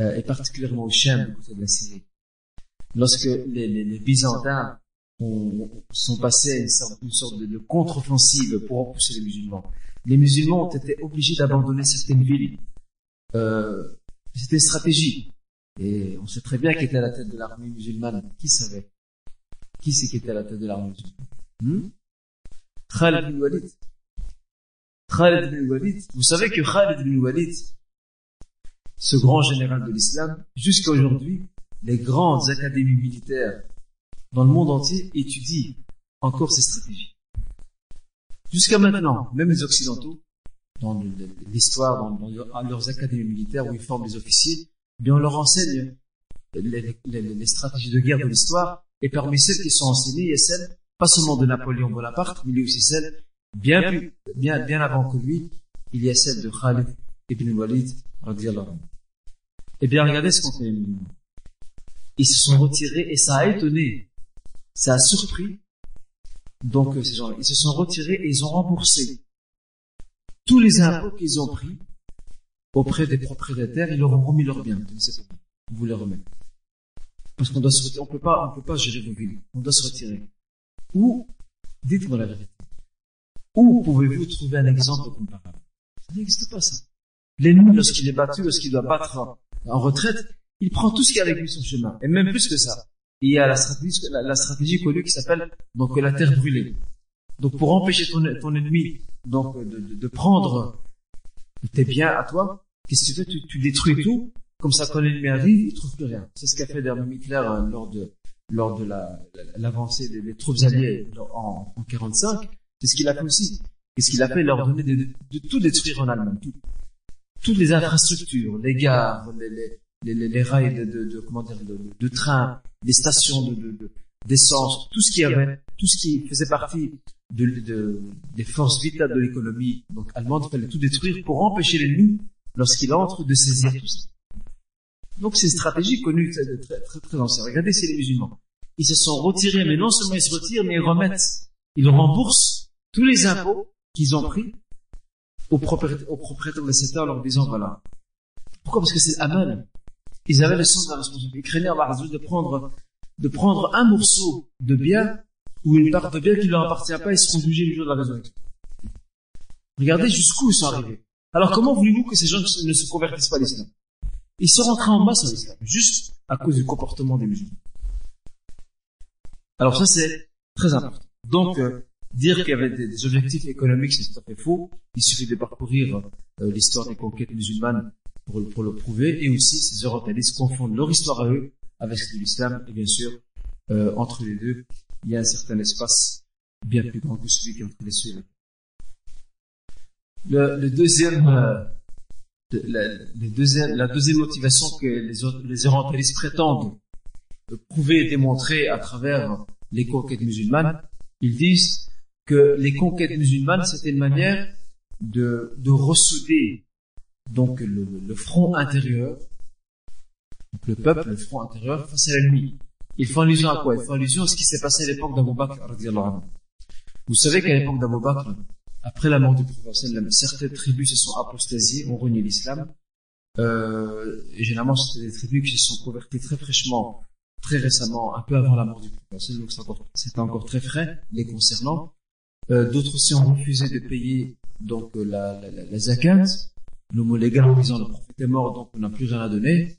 et particulièrement au Cham, du côté de la Syrie, lorsque les Byzantins sont passés à une sorte de contre-offensive pour repousser les musulmans ont été obligés d'abandonner certaines villes. C'était une stratégie. Et on sait très bien qui était à la tête de l'armée musulmane. Qui savait? Qui c'est qui était à la tête de l'armée musulmane? Khalid ibn Walid. Khalid ibn Walid. Vous savez que Khalid ibn Walid, ce grand général de l'islam, jusqu'à aujourd'hui, les grandes académies militaires dans le monde entier étudient encore ces stratégies. Jusqu'à maintenant, même les occidentaux, dans l'histoire, dans leurs académies militaires où ils forment des officiers, bien, on leur enseigne les stratégies de guerre de l'histoire, et parmi celles qui sont enseignées, il y a celles, pas seulement de Napoléon Bonaparte, mais il y a aussi celles, bien avant que lui, il y a celle de Khalid ibn Walid, radhiyallahu anhu. Eh bien, regardez ce qu'on fait. Ils se sont retirés, et ça a étonné, ça a surpris. Donc, ces gens-là, ils se sont retirés et ils ont remboursé tous les impôts qu'ils ont pris auprès des propriétaires, ils leur ont remis leurs biens. On vous les remet. Parce qu'on doit se retirer. On peut pas gérer vos villes. On doit se retirer. Où, dites-moi la vérité. Où pouvez-vous trouver un exemple comparable? Ça n'existe pas, ça. L'ennemi, lorsqu'il est battu, lorsqu'il doit battre en retraite, il prend tout ce qui est avec lui sur son chemin. Et même plus que ça. Il y a la stratégie connue qui s'appelle, donc, la terre brûlée. Donc, pour empêcher ton ennemi, donc, de prendre tes biens à toi, qu'est-ce que tu fais? Tu détruis tout, comme ça quand l'ennemi arrive, il ne trouve plus rien. C'est ce qu'a fait d'ailleurs Hitler lors de l'avancée des troupes alliées en 1945. C'est ce qu'il a fait aussi. Qu'est-ce qu'il a fait? Il leur donnait de tout détruire en Allemagne. Toutes les infrastructures, les gares, les rails de train, les stations d'essence, tout ce qu'il y avait, tout ce qui faisait partie des forces vitales de l'économie donc allemande, il fallait tout détruire pour empêcher l'ennemi, lorsqu'il entre, de saisir tout ça. Donc c'est une stratégie connue très, très, très ancienne. Regardez, c'est les musulmans. Ils se sont retirés, mais non seulement ils se retirent, mais ils remettent, ils remboursent tous les impôts qu'ils ont pris aux propriétaires de ces terres en leur disant, voilà. Pourquoi? Parce que c'est Aman. Ils avaient le sens de la responsabilité. Ils craignaient Allah Azza wa Jalla de prendre un morceau de bien ou une part de bien qui ne leur appartient pas. Ils seront jugés le jour de la résurrection. Regardez jusqu'où ils sont arrivés. Alors comment voulez-vous que ces gens ne se convertissent pas à l'islam? Ils sont rentrés en masse à l'islam, juste à cause du comportement des musulmans. Alors ça, c'est très important. Donc, dire qu'il y avait des objectifs économiques, c'est tout à fait faux. Il suffit de parcourir l'histoire des conquêtes musulmanes pour le prouver. Et aussi, ces orientalistes confondent leur histoire à eux avec celle de l'islam. Et bien sûr, entre les deux, il y a un certain espace bien plus grand que celui qui est entre les deux. La deuxième motivation que les orientalistes prétendent prouver et démontrer à travers les conquêtes musulmanes, ils disent que les conquêtes musulmanes, c'était une manière de ressouder donc le front intérieur, donc le peuple, le front intérieur face à l'ennemi. Ils font allusion à quoi? Ils font allusion à ce qui s'est passé à l'époque d'Abu Bakr. Vous savez qu'à l'époque d'Abu Bakr, après la mort du prophète, certaines tribus se sont apostasiées, ont renié l'islam. Et généralement, c'était des tribus qui se sont converties très fraîchement, très récemment, un peu avant la mort du prophète. Donc, c'était encore très frais, les concernant. D'autres aussi ont refusé de payer, donc, la zakat. L'aumône légale en disant le prophète est mort, donc on n'a plus rien à donner.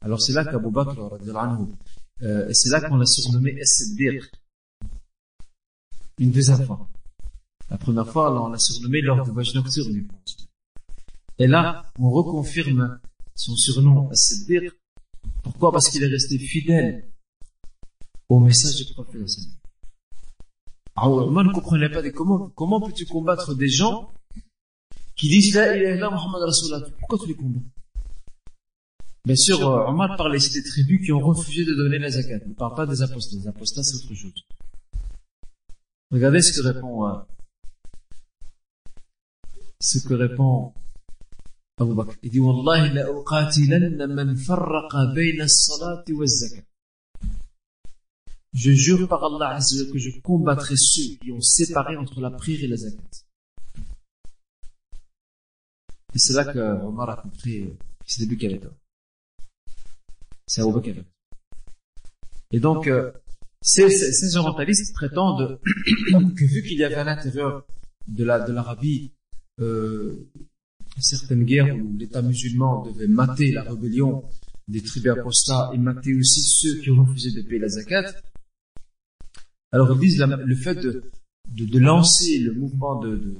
Alors, c'est là qu'Abu Bakr, et c'est là qu'on l'a surnommé As-Siddiq. Une deuxième fois. La première fois, on l'a surnommé lors du voyage nocturne du prophète. Et là, on reconfirme son surnom As-Siddiq. Pourquoi? Parce qu'il est resté fidèle au message du prophète. Alors, Omar ne comprenait pas comment peux-tu combattre des gens qui disent là, il est là, Muhammad Rasulullah. Pourquoi tu les combats? Bien sûr, Omar parlait ici des tribus qui ont refusé de donner la zakat. Il ne parle pas des apostats. Les apostats, c'est autre chose. Regardez ce que répond Abu Bakr. Il dit, Wallahi la uqatilanna man farraqa bayna as-salati wa az-zakat. Je jure par Allah Azza que je combattrai ceux qui ont séparé entre la prière et la zakat. Et c'est là que Omar a compris que c'était lui qui avait tort. C'est Abu Bakr. Et donc, ces orientalistes prétendent que vu qu'il y avait à l'intérieur de l'Arabie, certaines guerres où l'État musulman devait mater la rébellion des tribus apostats et mater aussi ceux qui refusaient de payer la zakat. Alors ils disent le fait de lancer le mouvement de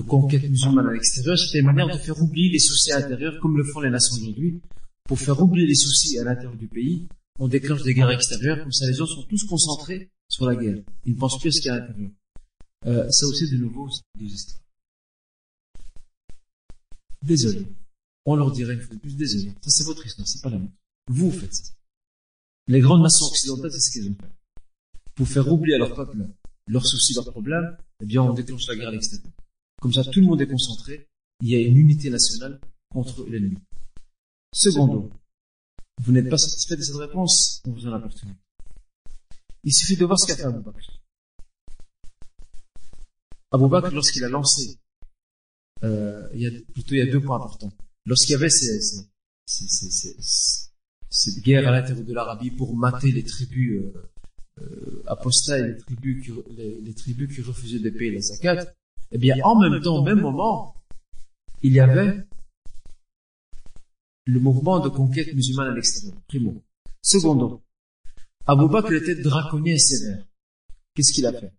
conquête musulmane à l'extérieur, c'était une manière de faire oublier les soucis à l'intérieur, comme le font les nations aujourd'hui. Pour faire oublier les soucis à l'intérieur du pays, on déclenche des guerres extérieures, comme ça les gens sont tous concentrés sur la guerre. Ils ne pensent plus à ce qu'il y a à l'intérieur. Ça aussi, de nouveau, c'est des histoires. Désolé. On leur dirait une fois de plus, désolé. Ça, c'est votre histoire, c'est pas la nôtre. Vous faites ça. Les grandes nations occidentales, c'est ce qu'elles ont fait. Pour faire oublier à leur peuple leurs soucis, leurs problèmes, eh bien, on déclenche la guerre à l'extérieur. Comme ça, tout le monde est concentré. Il y a une unité nationale contre l'ennemi. Secondo, vous n'êtes pas satisfait de cette réponse, on vous en apporte une. Il suffit de voir ce qu'a fait Abu Bakr. Abu Bakr, lorsqu'il a lancé il y a deux points importants. Lorsqu'il y avait cette guerre à l'intérieur de l'Arabie pour mater les tribus apostats et les tribus qui refusaient de payer la zakat, eh bien en même temps, au même moment, il y avait le mouvement de conquête musulmane à l'extérieur, primo. Secondo, Abu Bakr était draconien et sévère. Qu'est-ce qu'il a fait?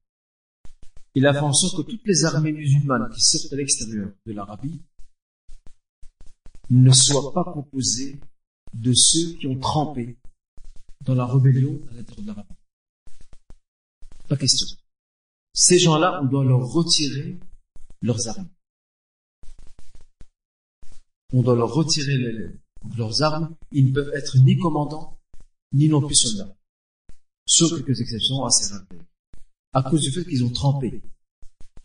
Il a fait en sorte que toutes les armées musulmanes qui sortent à l'extérieur de l'Arabie ne soient pas composées de ceux qui ont trempé dans la rébellion à l'intérieur de l'Arabie. Pas question. Ces gens-là, on doit leur retirer leurs armes. On doit leur retirer leurs armes. Ils ne peuvent être ni commandants, ni non plus soldats. Sauf quelques exceptions assez rares. À cause du fait qu'ils ont trempé.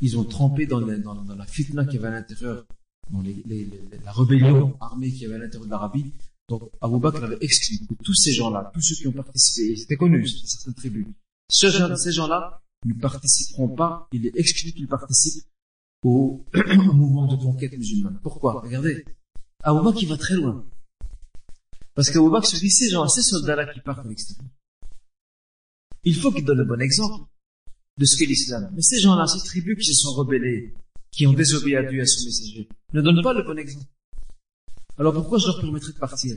Ils ont trempé dans la fitna qu'il y avait à l'intérieur, dans la rébellion armée qu'il y avait à l'intérieur de l'Arabie. Donc, Abu Bakr avait exclu tous ces gens-là, tous ceux qui ont participé, ils étaient connus, c'était certaines tribus. Ces gens-là ne participeront pas, il est exclu qu'ils participent au mouvement de conquête musulmane. Pourquoi? Regardez, Abu Bakr, il va très loin. Parce que Abu Bakr se dit, ces gens, ces soldats-là qui partent à l'extérieur, il faut qu'ils donnent le bon exemple de ce qu'est l'islam. Mais ces gens-là, ces tribus qui se sont rebellées, qui ont désobéi à Dieu et à son messager, ne donnent pas le bon exemple. Alors pourquoi je leur permettrai de partir?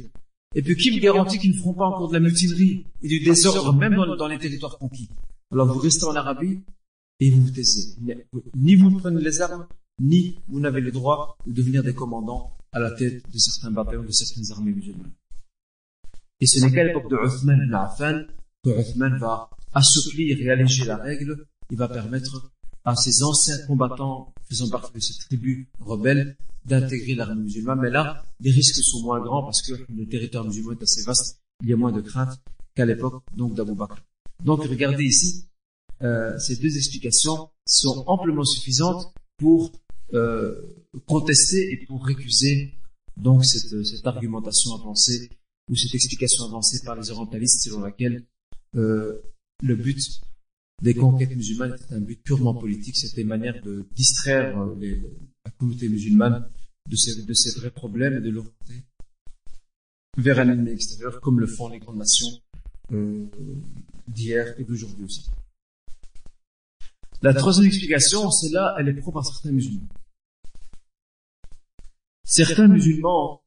Et puis qui me garantit qu'ils ne feront pas encore de la mutinerie et du désordre, même dans les territoires conquis? Alors vous restez en Arabie et vous vous taisez. Ni vous prenez les armes, ni vous n'avez le droit de devenir des commandants à la tête de certains bataillons, de certaines armées musulmanes. Et ce n'est qu'à l'époque de Outhmane ibn Affan que Outhmane va assouplir et alléger la règle. Il va permettre à ses anciens combattants faisant partie de cette tribu rebelle d'intégrer l'armée musulmane. Mais là, les risques sont moins grands parce que le territoire musulman est assez vaste. Il y a moins de crainte qu'à l'époque donc d'Abu Bakr. Donc regardez ici, ces deux explications sont amplement suffisantes pour contester et pour récuser donc cette argumentation avancée ou cette explication avancée par les orientalistes selon laquelle le but des conquêtes musulmanes était un but purement politique, c'était une manière de distraire la communauté musulmane de ces vrais problèmes et de l'orienter vers un ennemi extérieur, comme le font les grandes nations d'hier et d'aujourd'hui aussi. La troisième explication, celle-là, elle est propre à certains musulmans. Certains musulmans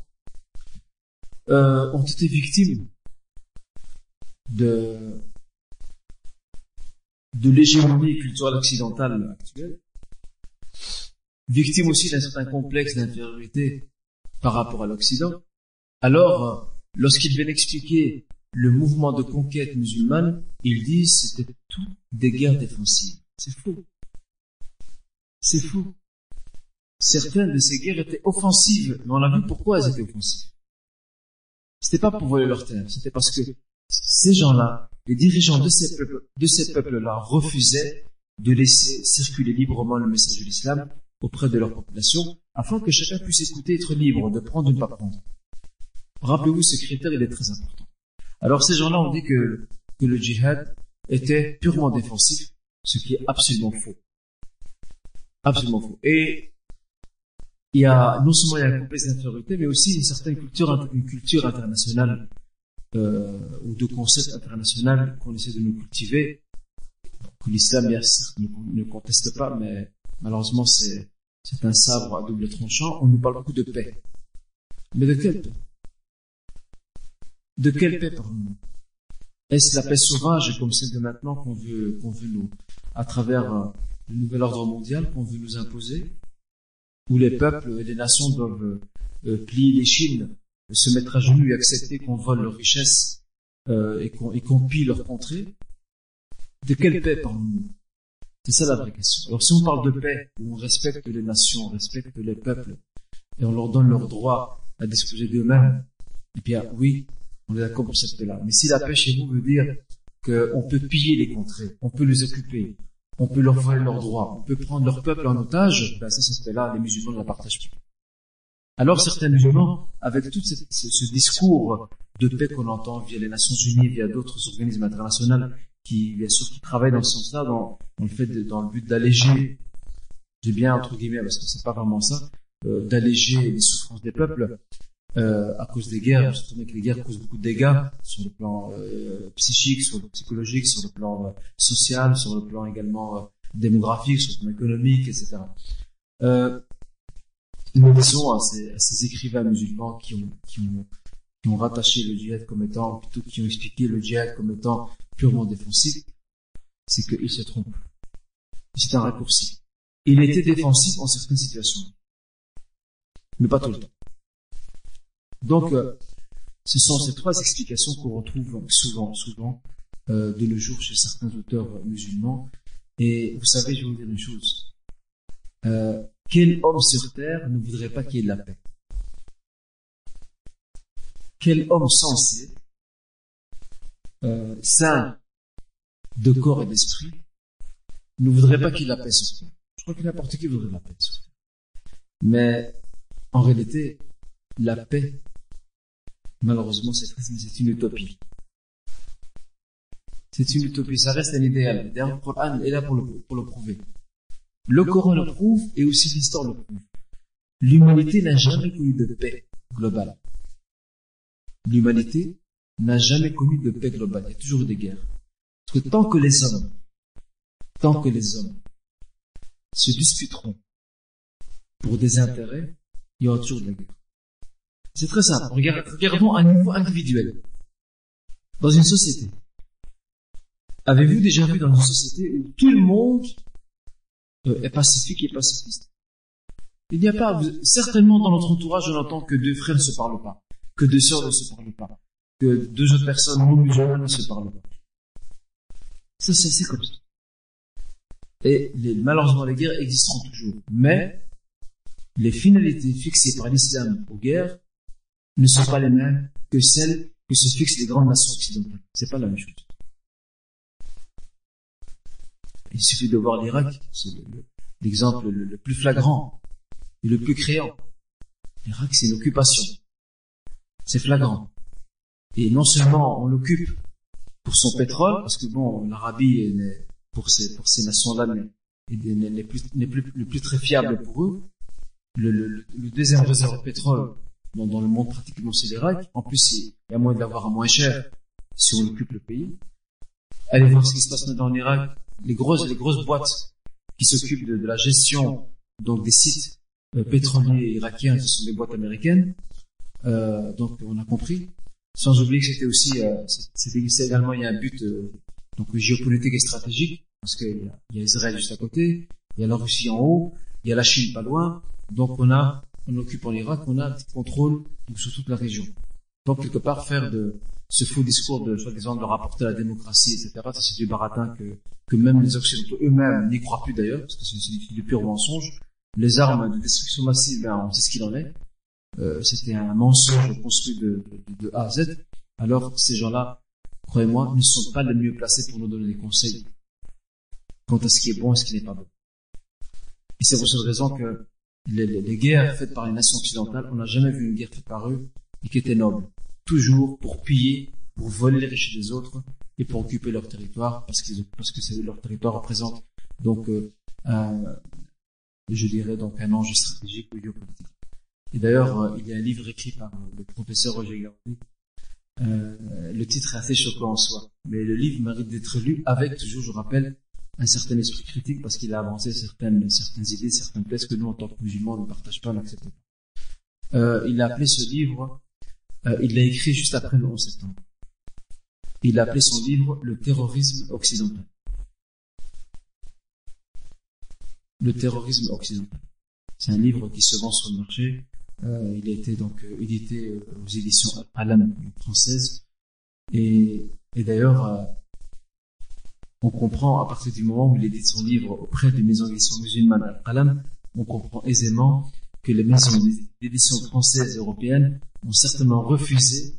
ont été victimes de l'hégémonie culturelle occidentale actuelle, victimes aussi d'un certain complexe d'infériorité par rapport à l'Occident. Alors, lorsqu'ils viennent expliquer le mouvement de conquête musulmane, ils disent que c'était tout des guerres défensives. C'est faux. C'est faux. Certaines de ces guerres étaient offensives, mais on a vu pourquoi elles étaient offensives. C'était pas pour voler leur terre, c'était parce que ces gens-là, les dirigeants de ces peuples-là refusaient de laisser circuler librement le message de l'islam auprès de leur population, afin que chacun puisse écouter, être libre de prendre ou ne pas prendre. Rappelez-vous, ce critère, il est très important. Alors ces gens-là ont dit que le djihad était purement défensif, ce qui est absolument faux. Absolument faux. Et il y a non seulement un complexe d'infériorité, mais aussi une certaine culture internationale ou de concepts internationaux qu'on essaie de nous cultiver, que l'islam ne conteste pas, mais malheureusement c'est un sabre à double tranchant. On nous parle beaucoup de paix, mais de quelle paix? De quelle paix par nous? Est-ce la paix sauvage comme celle de maintenant qu'on veut nous, à travers le nouvel ordre mondial qu'on veut nous imposer, où les peuples et les nations doivent plier les chines, se mettre à genoux et accepter qu'on vole leurs richesses et qu'on pille leurs contrées? De quelle paix parlons-nous? C'est ça la vraie question. Alors si on parle de paix, où on respecte les nations, on respecte les peuples, et on leur donne leur droit à disposer d'eux-mêmes, eh bien oui, on est d'accord pour cette paix-là. Mais si la paix chez vous veut dire qu'on peut piller les contrées, on peut les occuper, on peut leur voler leurs droits, on peut prendre leur peuple en otage, ben ça, cette paix-là, les musulmans ne la partagent plus. Alors certains musulmans, avec tout ce discours de paix qu'on entend via les Nations Unies, via d'autres organismes internationaux, qui bien sûr qui travaillent dans ce sens-là, dans le but d'alléger, j'ai bien entre guillemets parce que c'est pas vraiment ça, d'alléger les souffrances des peuples à cause des guerres. Je trouve que les guerres causent beaucoup de dégâts sur le plan psychique, sur le plan psychologique, sur le plan social, sur le plan également démographique, sur le plan économique, etc. Nous disons à ces écrivains musulmans qui ont rattaché le djihad comme étant, plutôt qui ont expliqué le djihad comme étant purement défensif, c'est qu'ils se trompent. C'est un raccourci. Il était défensif en certaines situations, mais pas tout le temps. Donc, ce sont ces trois explications qu'on retrouve souvent de nos jours chez certains auteurs musulmans. Et vous savez, je vais vous dire une chose. Quel homme sur terre ne voudrait pas qu'il y ait de la paix? Quel homme sensé, sain de corps et d'esprit, ne voudrait pas qu'il y ait de la paix sur terre? Je crois que n'importe qui voudrait de la paix sur terre. Mais en réalité, la paix, malheureusement, c'est une utopie. C'est une utopie, ça reste un idéal. D'ailleurs, le Coran est là pour le prouver. Le Coran le prouve et aussi l'histoire le prouve. L'humanité n'a jamais connu de paix globale. L'humanité n'a jamais connu de paix globale, il y a toujours des guerres. Parce que tant que les hommes se disputeront pour des intérêts, il y aura toujours de la guerre. C'est très simple. Regardons à un niveau individuel. Dans une société. Avez-vous déjà vu dans une société où tout le monde est pacifique et pacifiste? Il n'y a pas, certainement dans notre entourage, je n'entends que deux frères ne se parlent pas, que deux sœurs ne se parlent pas, que deux autres personnes non musulmanes ne se parlent pas. Ça, c'est comme ça. Et malheureusement, les guerres existeront toujours. Mais les finalités fixées par l'islam aux guerres ne sont pas les mêmes que celles que se fixent les grandes nations occidentales. C'est pas la même chose. Il suffit de voir l'Irak, c'est l'exemple le plus flagrant et le plus criant. L'Irak, c'est l'occupation. C'est flagrant. Et non seulement on l'occupe pour son pétrole, parce que bon, l'Arabie, pour ces nations-là, n'est plus très fiable pour eux. Le deuxième réserve de pétrole dans le monde pratiquement c'est l'Irak. En plus, il y a moyen de l'avoir à moins cher si on occupe le pays. Allez voir ce qui se passe maintenant en Irak. Les grosses boîtes qui s'occupent de la gestion donc des sites pétroliers irakiens, ce sont des boîtes américaines. Donc on a compris. Sans oublier que c'était aussi, c'est également il y a un but donc géopolitique et stratégique parce qu'il y a Israël juste à côté, il y a la Russie en haut, il y a la Chine pas loin. Donc on occupe en Irak, on a un petit contrôle sur toute la région. Donc quelque part faire de ce faux discours de soi-disant de rapporter à la démocratie, etc. Ça c'est du baratin que même les Occidentaux eux-mêmes n'y croient plus d'ailleurs, parce que c'est du pur mensonge. Les armes de destruction massive, on sait ce qu'il en est. C'était un mensonge construit de A à Z. Alors que ces gens-là, croyez-moi, ne sont pas les mieux placés pour nous donner des conseils quant à ce qui est bon et ce qui n'est pas bon. Et c'est pour cette raison que les guerres faites par les nations occidentales, on n'a jamais vu une guerre faite par eux et qui était noble. Toujours pour piller, pour voler les richesses des autres et pour occuper leur territoire parce que leur territoire représente donc je dirais donc un enjeu stratégique ou géopolitique. Et d'ailleurs, il y a un livre écrit par le professeur Roger Gardi. Le titre est assez choquant en soi, mais le livre mérite d'être lu avec toujours, je rappelle, un certain esprit critique parce qu'il a avancé certaines idées, certaines thèses que nous en tant que musulmans ne partageons pas, n'acceptons pas. Il a appelé ce livre, il l'a écrit juste après le 11 septembre. Il a appelé son livre le terrorisme occidental. Le terrorisme occidental. C'est un livre qui se vend sur le marché. Il a été donc édité aux éditions Alam françaises. Et d'ailleurs, on comprend à partir du moment où il édite son livre auprès des maisons d'édition musulmanes Al-Qalam, on comprend aisément que les maisons d'édition françaises et européennes ont certainement refusé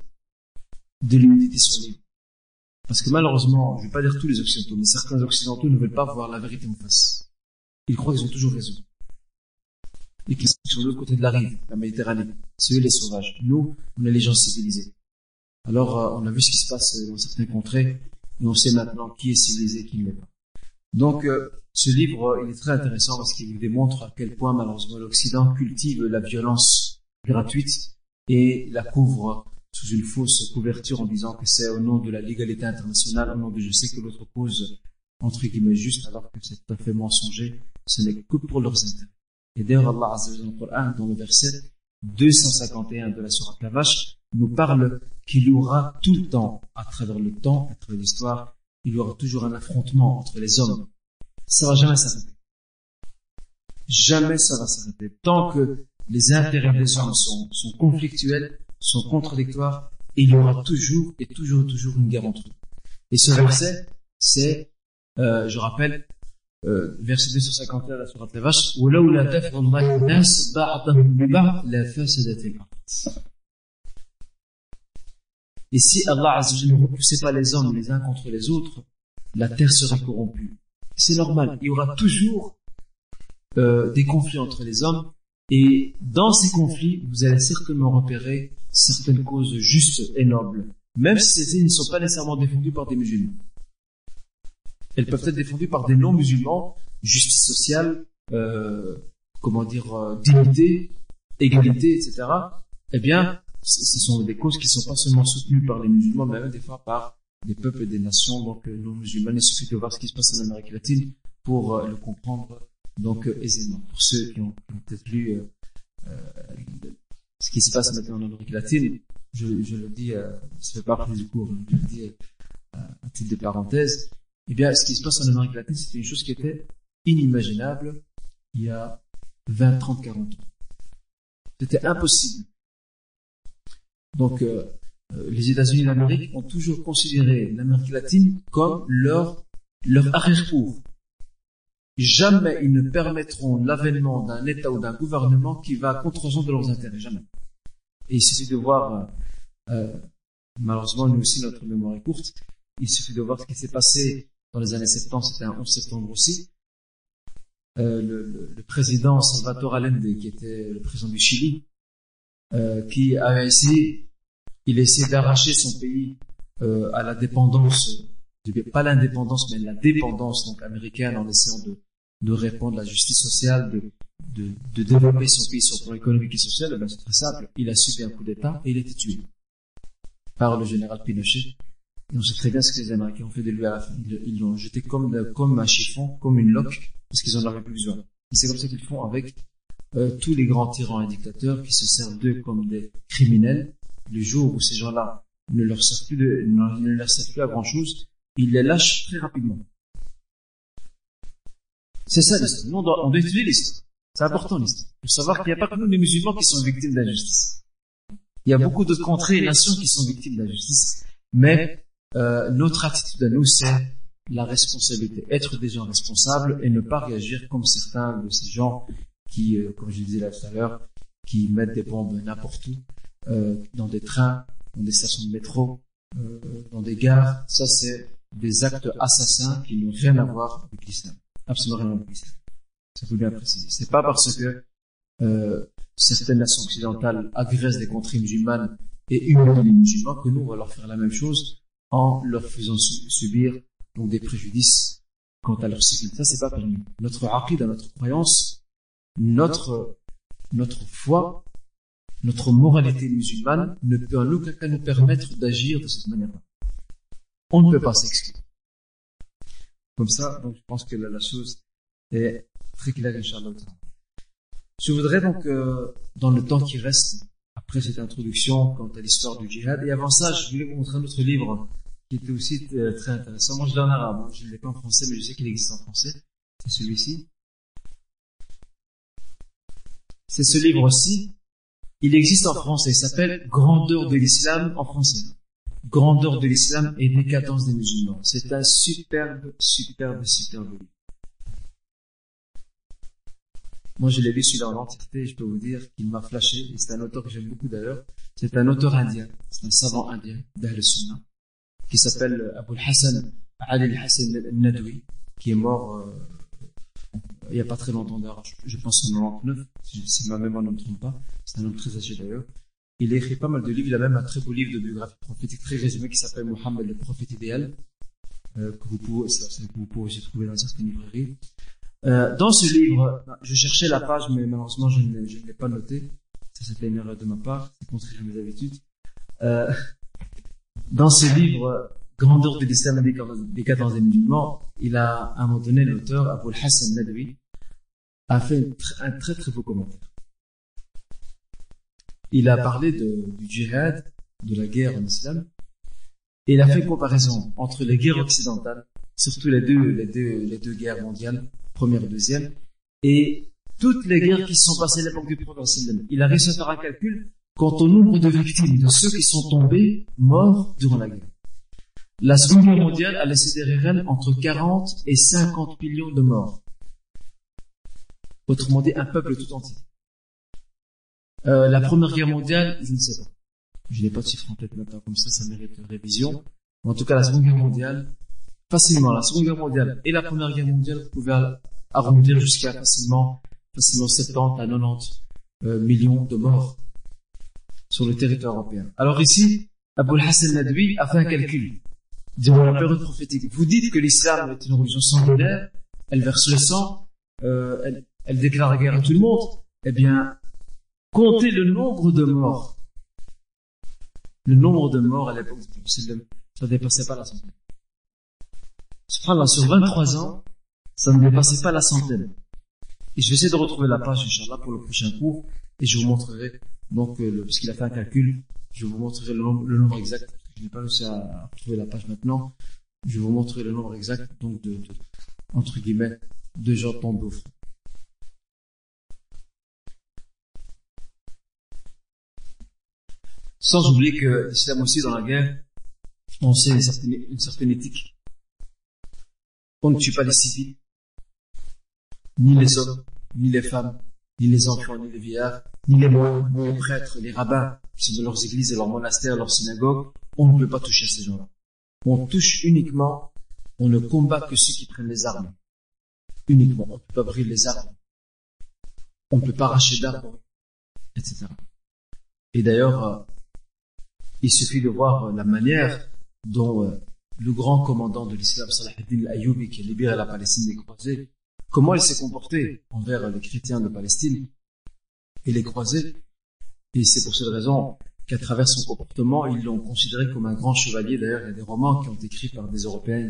de lui éditer son livre. Parce que malheureusement, je ne vais pas dire tous les Occidentaux, mais certains Occidentaux ne veulent pas voir la vérité en face. Ils croient qu'ils ont toujours raison. Et qu'ils sont sur l'autre côté de la rive, la Méditerranée. C'est eux les sauvages. Nous, on est les gens civilisés. Alors, on a vu ce qui se passe dans certains contrées. Et on sait maintenant qui est civilisé et qui ne l'est pas. Donc, ce livre, il est très intéressant parce qu'il nous démontre à quel point, malheureusement, l'Occident cultive la violence gratuite et la couvre sous une fausse couverture en disant que c'est au nom de la légalité internationale, au nom de je sais que l'autre cause, entre guillemets, juste, alors que c'est tout à fait mensonger, ce n'est que pour leurs intérêts. Et d'ailleurs, Allah Azza wa Jalla dans le Coran, dans le verset 251 de la sourate La Vache, nous parle qu'il y aura tout le temps, à travers le temps, à travers l'histoire, il y aura toujours un affrontement entre les hommes. Ça va jamais s'arrêter. Jamais ça va s'arrêter. Tant que les intérêts des hommes sont conflictuels, sont contradictoires, et il y aura toujours et toujours une guerre entre eux. Et ce verset, c'est, je rappelle, verset 251 de la sourate La Vache, « وَلَوْلَا دَفْعُ اللَّهِ النَّاسَ بَعْضَهُمْ بِبَعْضٍ لَفَسَدَتِ الْأَرْضُ » Et si Allah Azza wa Jalla ne repoussait pas les hommes les uns contre les autres, la terre serait corrompue. C'est normal, il y aura toujours des conflits entre les hommes, et dans ces conflits, vous allez certainement repérer certaines causes justes et nobles, même si ces idées ne sont pas nécessairement défendues par des musulmans. Elles peuvent être défendues par des non-musulmans, justice sociale, dignité, égalité, etc. Eh bien, ce sont des causes qui ne sont pas seulement soutenues par les musulmans, mais même des fois par des peuples et des nations, donc non musulmans. Il suffit de voir ce qui se passe en Amérique latine pour le comprendre donc aisément. Pour ceux qui ont peut-être lu ce qui se passe maintenant en Amérique latine, je le dis, ça fait partie du cours, je le dis à titre de parenthèse, eh bien ce qui se passe en Amérique latine, c'était une chose qui était inimaginable il y a 20, 30, 40 ans. C'était impossible. Donc, les États-Unis d'Amérique ont toujours considéré l'Amérique latine comme leur arrière-cour. Jamais ils ne permettront l'avènement d'un État ou d'un gouvernement qui va à contresens de leurs intérêts. Jamais. Et il suffit de voir, malheureusement, nous aussi, notre mémoire est courte. Il suffit de voir ce qui s'est passé dans les années 70, c'était un 11 septembre aussi. Le président Salvador Allende, qui était le président du Chili, qui avait essayé d'arracher son pays à la dépendance, pas l'indépendance, mais la dépendance donc américaine, en essayant de répandre la justice sociale, de développer son pays sur le plan économique et social. Ben, c'est très simple, il a subi un coup d'État et il a été tué par le général Pinochet. Et on sait très bien ce que les Américains ont fait de lui à la fin. Ils l'ont jeté comme un chiffon, comme une loque, parce qu'ils en avaient plus besoin. Et c'est comme ça qu'ils font avec tous les grands tyrans et dictateurs qui se servent d'eux comme des criminels. Le jour où ces gens-là ne leur servent plus à grand-chose, ils les lâchent très rapidement. C'est ça l'histoire. On doit étudier l'histoire. C'est important l'histoire. Pour savoir qu'il n'y a pas que nous les musulmans qui sont victimes de la justice. Il y a beaucoup d'autres contrées et nations qui sont victimes de la justice. Mais notre attitude à nous, c'est la responsabilité. Être des gens responsables et ne pas réagir comme certains de ces gens qui, comme je disais là tout à l'heure, qui mettent des bombes n'importe où, dans des trains, dans des stations de métro, dans des gares. Ça, c'est des actes assassins qui n'ont rien à voir avec l'islam. Absolument rien avec l'islam. Ça faut bien préciser. C'est pas parce que certaines nations occidentales agressent des contrées musulmanes et humilient les musulmans que nous, on va leur faire la même chose en leur faisant subir donc des préjudices quant à leur sécurité. Ça, c'est pas permis. Notre aqida, notre croyance, notre foi, notre moralité musulmane ne peut en aucun cas nous permettre d'agir de cette manière-là. On ne peut pas s'exclure. Comme ça, donc je pense que la chose est très claire, Inch'Allah. Je voudrais donc, dans le temps qui reste, après cette introduction quant à l'histoire du djihad, et avant ça, je voulais vous montrer un autre livre qui était aussi très intéressant. Moi, je l'ai en arabe, hein. Je ne l'ai pas en français, mais je sais qu'il existe en français. C'est celui-ci. C'est ce livre-ci. Il existe en français. Il s'appelle Grandeur de l'Islam en français. Grandeur de l'Islam et décadence des musulmans. C'est un superbe livre. Moi, je l'ai lu celui-là en entièreté et je peux vous dire qu'il m'a flashé. Et c'est un auteur que j'aime beaucoup d'ailleurs. C'est un auteur indien. C'est un savant indien d'Ahl-Sunnah qui s'appelle Abul Hassan Ali Hassan Nadoui, qui est mort il n'y a pas très longtemps d'ailleurs, je pense en 99, si ma mémoire ne me trompe pas. C'est un homme très âgé d'ailleurs. Il a écrit pas mal de livres, il a même un très beau livre de biographie prophétique très résumé qui s'appelle Muhammad, le prophète idéal, que vous pouvez aussi trouver dans certaines librairies. Dans ce livre, je cherchais la page, mais malheureusement je ne l'ai pas notée. Ça, c'était une erreur de ma part, c'est contraire à mes habitudes. Dans ce livre, Grandeur de l'Islam et décadence des musulmans, il a, à un moment donné, l'auteur, Abul Hassan Nadoui, a fait un très très beau commentaire. Il a parlé du djihad, de la guerre en islam, et il a fait une comparaison entre les guerres occidentales, surtout les deux guerres mondiales, première et deuxième, et toutes les guerres qui se sont passées à l'époque du prophète. Il a réussi à faire un calcul quant au nombre de victimes de ceux qui sont tombés morts durant la guerre. La Seconde Guerre mondiale a laissé derrière elle entre 40 et 50 millions de morts. Autrement dit, un peuple tout entier. La Première Guerre mondiale, je ne sais pas. Je n'ai pas de chiffre en tête maintenant, comme ça mérite une révision. Mais en tout cas, la Seconde Guerre mondiale, facilement, la Seconde Guerre mondiale et la Première Guerre mondiale, vous pouvez arrondir jusqu'à facilement 70 à 90 millions de morts sur le territoire européen. Alors ici, Abul Hassan Nadoui a fait un calcul durant la période prophétique. Vous dites que l'islam est une religion sanguinaire, elle verse le sang, elle déclare la guerre à tout le monde. Eh bien, comptez le nombre de morts le nombre de morts à l'époque du prophète, ça ne dépassait pas la centaine. Subhanallah, sur 23 ans, ça ne dépassait pas la centaine. Et je vais essayer de retrouver la page, Inch'Allah, pour le prochain cours, et je vous montrerai, donc, parce qu'il a fait un calcul, je vous montrerai le nombre exact, je n'ai pas réussi à retrouver la page maintenant, je vais vous montrer le nombre exact, donc, de entre guillemets, de gens tombés au front. Sans oublier que l'islam aussi, dans la guerre, on sait une certaine éthique. On ne tue pas les civils, ni les hommes, ni les femmes, ni les enfants, ni les vieillards, ni les moines, ni les prêtres, les rabbins, qui sont de leurs églises, leurs monastères, leurs synagogues. On ne peut pas toucher à ces gens-là. On touche uniquement, on ne combat que ceux qui prennent les armes. Uniquement. On ne peut pas brûler les armes. On ne peut pas arracher d'arbres, etc. Et d'ailleurs, il suffit de voir la manière dont le grand commandant de l'islam, Salah-din Ayyoub, qui a libéré la Palestine des croisés, comment il s'est comporté envers les chrétiens de Palestine et les croisés. Et c'est pour cette raison qu'à travers son comportement, ils l'ont considéré comme un grand chevalier. D'ailleurs, il y a des romans qui ont été écrits par des Européens,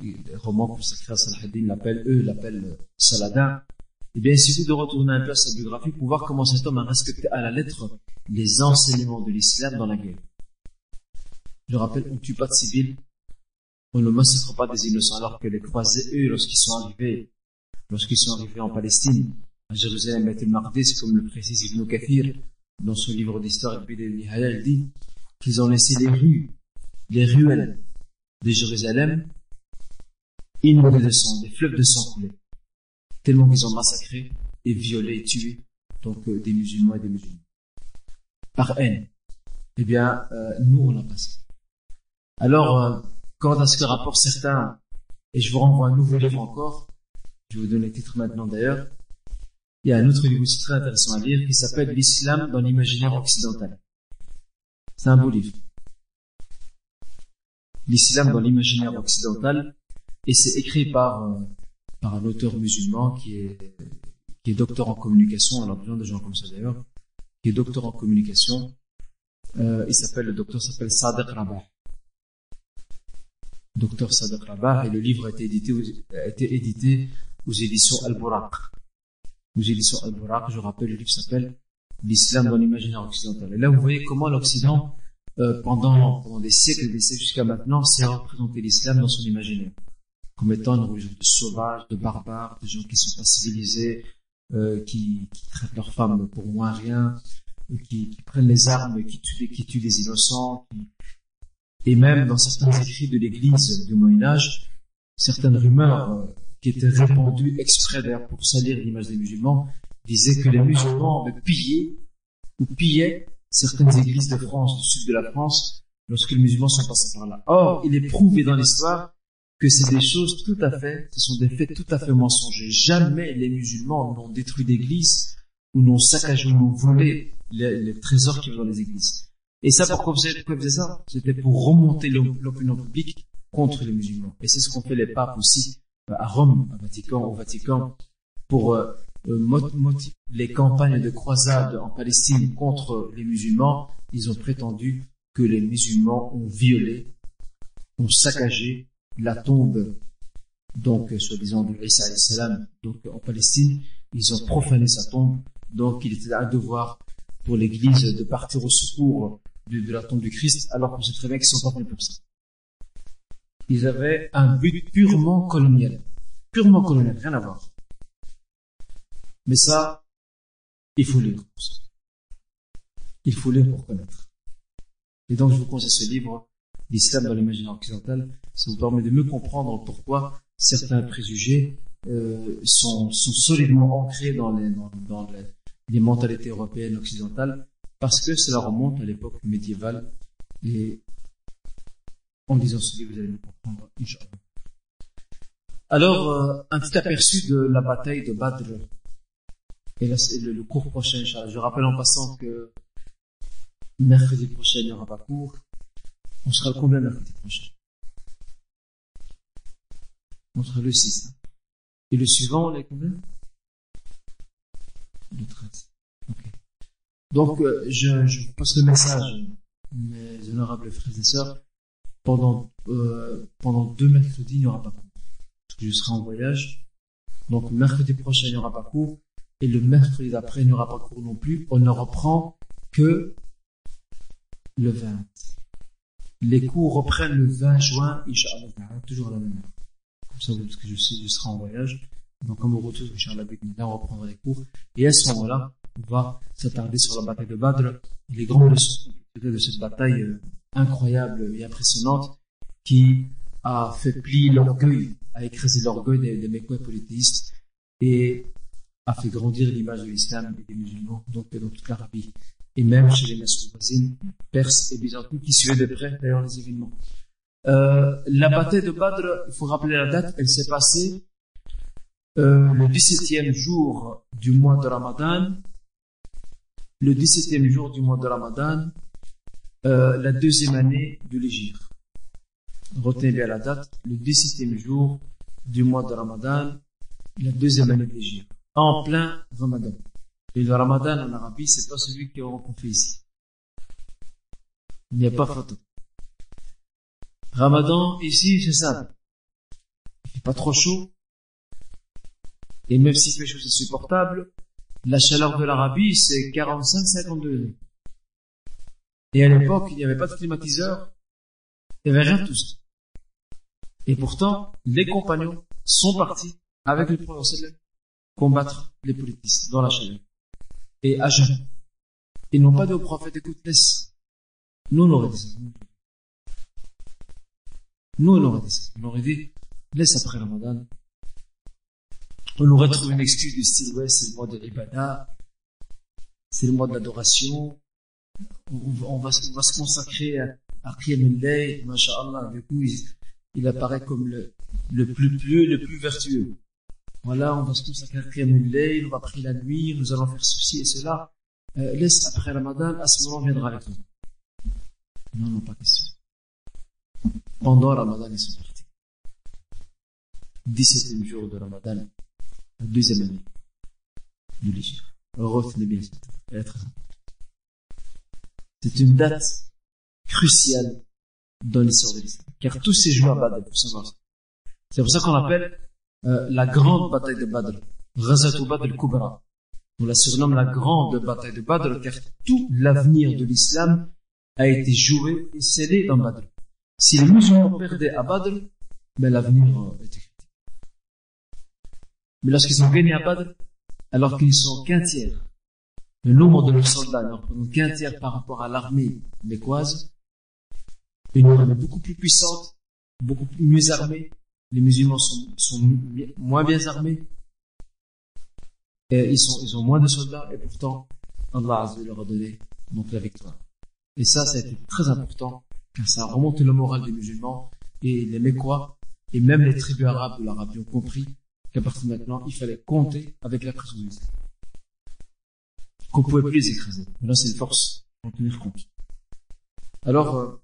des romans consacrés à Salah-din, l'appellent Saladin. Eh bien, il suffit de retourner un peu à sa biographie pour voir comment cet homme a respecté à la lettre les enseignements de l'islam dans la guerre. Je rappelle, on ne tue pas de civils, on ne massacre pas des innocents, alors que les croisés, eux, lorsqu'ils sont arrivés en Palestine, à Jérusalem, Beth el-Maqdis, comme le précise Ibn Kathir, dans son livre d'histoire, il dit qu'ils ont laissé les ruelles de Jérusalem, inondées de sang, des fleuves de sang coulés, tellement qu'ils ont massacré et violé et tué, donc, des musulmans et des musulmanes. Par haine. Eh bien, nous, on l'a passé. Alors, quant à ce que rapportent certains, et je vous renvoie à un nouveau livre encore, je vais vous donner le titre maintenant d'ailleurs, il y a un autre livre aussi très intéressant à lire qui s'appelle « L'islam dans l'imaginaire occidental ». C'est un beau livre. « L'islam dans l'imaginaire occidental » et c'est écrit par un auteur musulman qui est docteur en communication, on a besoin de gens comme ça d'ailleurs, qui est docteur en communication, le docteur s'appelle Sadeq Rabah. Docteur Sadeq Rabah, et le livre a été édité aux éditions Al-Buraq. Aux éditions Al-Buraq, je rappelle, le livre s'appelle L'islam dans l'imaginaire occidental. Et là, vous voyez comment l'Occident, pendant des siècles jusqu'à maintenant, s'est représenté l'islam dans son imaginaire. Comme étant une religion de sauvages, de barbares, de gens qui sont pas civilisés, qui traitent leurs femmes pour moins rien, qui prennent les armes, qui tuent des innocents, et même dans certains écrits de l'Église du Moyen-Âge, certaines rumeurs qui étaient répandues exprès d'ailleurs pour salir l'image des musulmans, disaient que les musulmans pillaient certaines églises de France, du sud de la France, lorsque les musulmans sont passés par là. Or, il est prouvé dans l'histoire que ce sont des faits tout à fait mensongers. Jamais les musulmans n'ont détruit d'églises, ou n'ont saccagé, ou n'ont volé les trésors qui vont dans les églises. Et ça, pourquoi vous faites ça? C'était pour remonter l'opinion publique contre les musulmans. Et c'est ce qu'ont fait les papes aussi à Rome, au Vatican, pour les campagnes de croisade en Palestine contre les musulmans. Ils ont prétendu que les musulmans ont violé, ont saccagé la tombe, donc soi-disant de Isa alayhi salam, donc en Palestine. Ils ont profané sa tombe, donc il était un devoir pour l'Église de partir au secours de la tombe du Christ, alors qu'on sait très bien qu'ils sont pas venus pour ça. Ils avaient un but purement colonial, rien à voir. Mais ça, il faut lire. Il faut lire pour connaître. Et donc je vous conseille ce livre, L'islam dans l'imaginaire occidental, ça vous permet de mieux comprendre pourquoi certains préjugés sont solidement ancrés dans les mentalités européennes occidentales, parce que cela remonte à l'époque médiévale. Et en lisant ce livre, vous allez le comprendre, Inch'Allah. Alors, un petit aperçu de la bataille de Badr. Et là, c'est le cours prochain, Inch'Allah. Je rappelle en passant que mercredi prochain, il n'y aura pas cours. On sera le combien mercredi prochain? On sera le 6. Hein. Et le suivant, on est combien? Le 13. Okay. Donc, je vous passe le message mes honorables frères et sœurs, pendant deux mercredis, il n'y aura pas cours. Parce que je serai en voyage. Donc, mercredi prochain, il n'y aura pas cours. Et le mercredi d'après, il n'y aura pas cours non plus. On ne reprend que le 20. Les cours reprennent le 20 juin, Inch'Allah, toujours la même heure. Comme ça, parce que je sais, je serai en voyage. Donc, à mon retour, Inch'Allah, on reprendra les cours. Et à ce moment-là, on va s'attarder sur la bataille de Badr, les grandes leçons de cette bataille incroyable et impressionnante qui a fait plier l'orgueil, a écrasé l'orgueil des Mécois polythéistes et a fait grandir l'image de l'islam et des musulmans, donc dans toute l'Arabie et même chez les nations voisines, perses et byzantines qui suivaient de près d'ailleurs les événements. La bataille de Badr, il faut rappeler la date, elle s'est passée le 17e jour du mois de Ramadan. Le 17e jour du mois de Ramadan, la deuxième année de l'Hégire. Retenez bien la date, le 17e jour du mois de Ramadan, la deuxième année de l'Hégire. En plein Ramadan. Et le Ramadan en Arabie, c'est pas celui qu'on fait ici. Il n'y a pas photo. Ramadan, ici, c'est simple. Il fait pas trop chaud. Et même si c'est chaud, c'est supportable. La chaleur de l'Arabie, c'est 45-52 degrés. Et à l'époque, il n'y avait pas de climatiseur. Il n'y avait rien de tout ça. Et pourtant, les compagnons sont partis avec le prophète combattre les politistes dans la chaleur. Et à jeun. Ils n'ont pas dit au prophète, écoute, laisse. Nous, on aurait dit ça. On aurait dit, laisse après le Ramadan. On aurait trouvé une excuse du style, ouais, c'est le mois de l'Ibada, c'est le mois de l'adoration, on va se consacrer à Qiyam al-Layl, masha'Allah, du coup, il apparaît comme le plus pieux, le plus vertueux. Voilà, on va se consacrer à Qiyam al-Layl, on va prier la nuit, nous allons faire ceci et cela, laisse après Ramadan, à ce moment on viendra avec nous. Non, pas question. Pendant Ramadan, ils sont partis. 17e jour de Ramadan. La deuxième année de l'Hégire. Retenez bien cette date. C'est une date cruciale dans l'histoire de l'islam. Car tous ces jours à Badr, il faut savoir ça. C'est pour ça qu'on appelle la grande bataille de Badr. Ghazwatu Badr al-Kubra. On la surnomme la grande bataille de Badr car tout l'avenir de l'islam a été joué et scellé dans Badr. Si les musulmans perdaient à Badr, ben l'avenir était. Mais lorsqu'ils ont gagné à Badr, alors qu'ils sont qu'un tiers, le nombre de leurs soldats ne représente qu'un tiers par rapport à l'armée mécoise, une armée beaucoup plus puissante, beaucoup mieux armée, les musulmans sont moins bien armés, et ils ont moins de soldats, et pourtant, Allah Azza leur a donné donc la victoire. Et ça a été très important, car ça a remonté le moral des musulmans, et les Mécois, et même les tribus arabes de l'Arabie ont compris qu'à partir de maintenant, il fallait compter avec la pression de l'islam. Qu'on ne pouvait plus les écraser. Maintenant, c'est une force en tenir compte. Alors,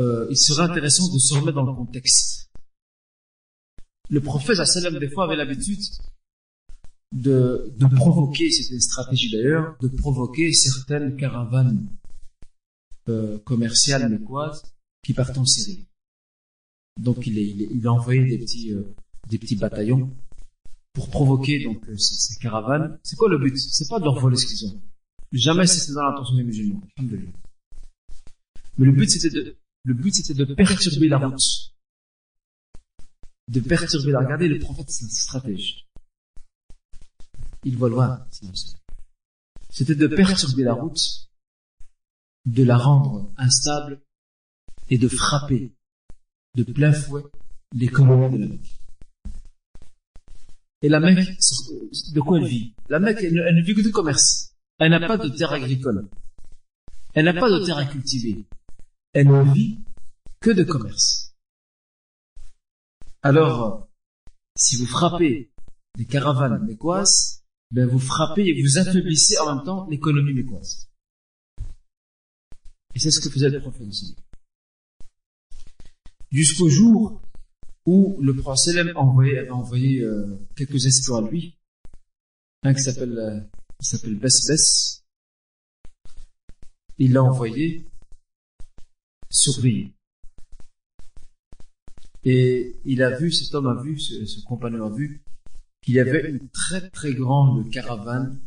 il serait intéressant de se remettre dans le contexte. Le prophète, des fois, avait l'habitude de provoquer, c'était une stratégie d'ailleurs, de provoquer certaines caravanes commerciales mécoises qui partent en Syrie. Donc, il a envoyé des petits bataillons pour provoquer donc ces caravanes. C'est quoi le but? C'est pas de leur voler ce qu'ils ont. Jamais c'était dans l'intention des musulmans. Mais le but c'était de perturber la route. De perturber la. Regardez, le prophète, c'est une stratège. Il voit loin. C'était de perturber la route, de la rendre instable et de frapper de plein fouet les colons de la Mecque. Et la Mecque, de quoi elle vit? La Mecque, elle ne vit que du commerce. Elle n'a pas de terre agricole. Elle n'a pas de terre à cultiver. Elle ne vit que de commerce. Alors, si vous frappez des caravanes mécoises, ben vous frappez et vous affaiblissez en même temps l'économie mécoise. Et c'est ce que faisait le prophète aussi. Jusqu'au jour où le prophète avait envoyé quelques espions à lui, un qui s'appelle Bess Bess, il l'a envoyé surveiller. Et il a vu, cet homme a vu, ce compagnon a vu, qu'il y avait une très très grande caravane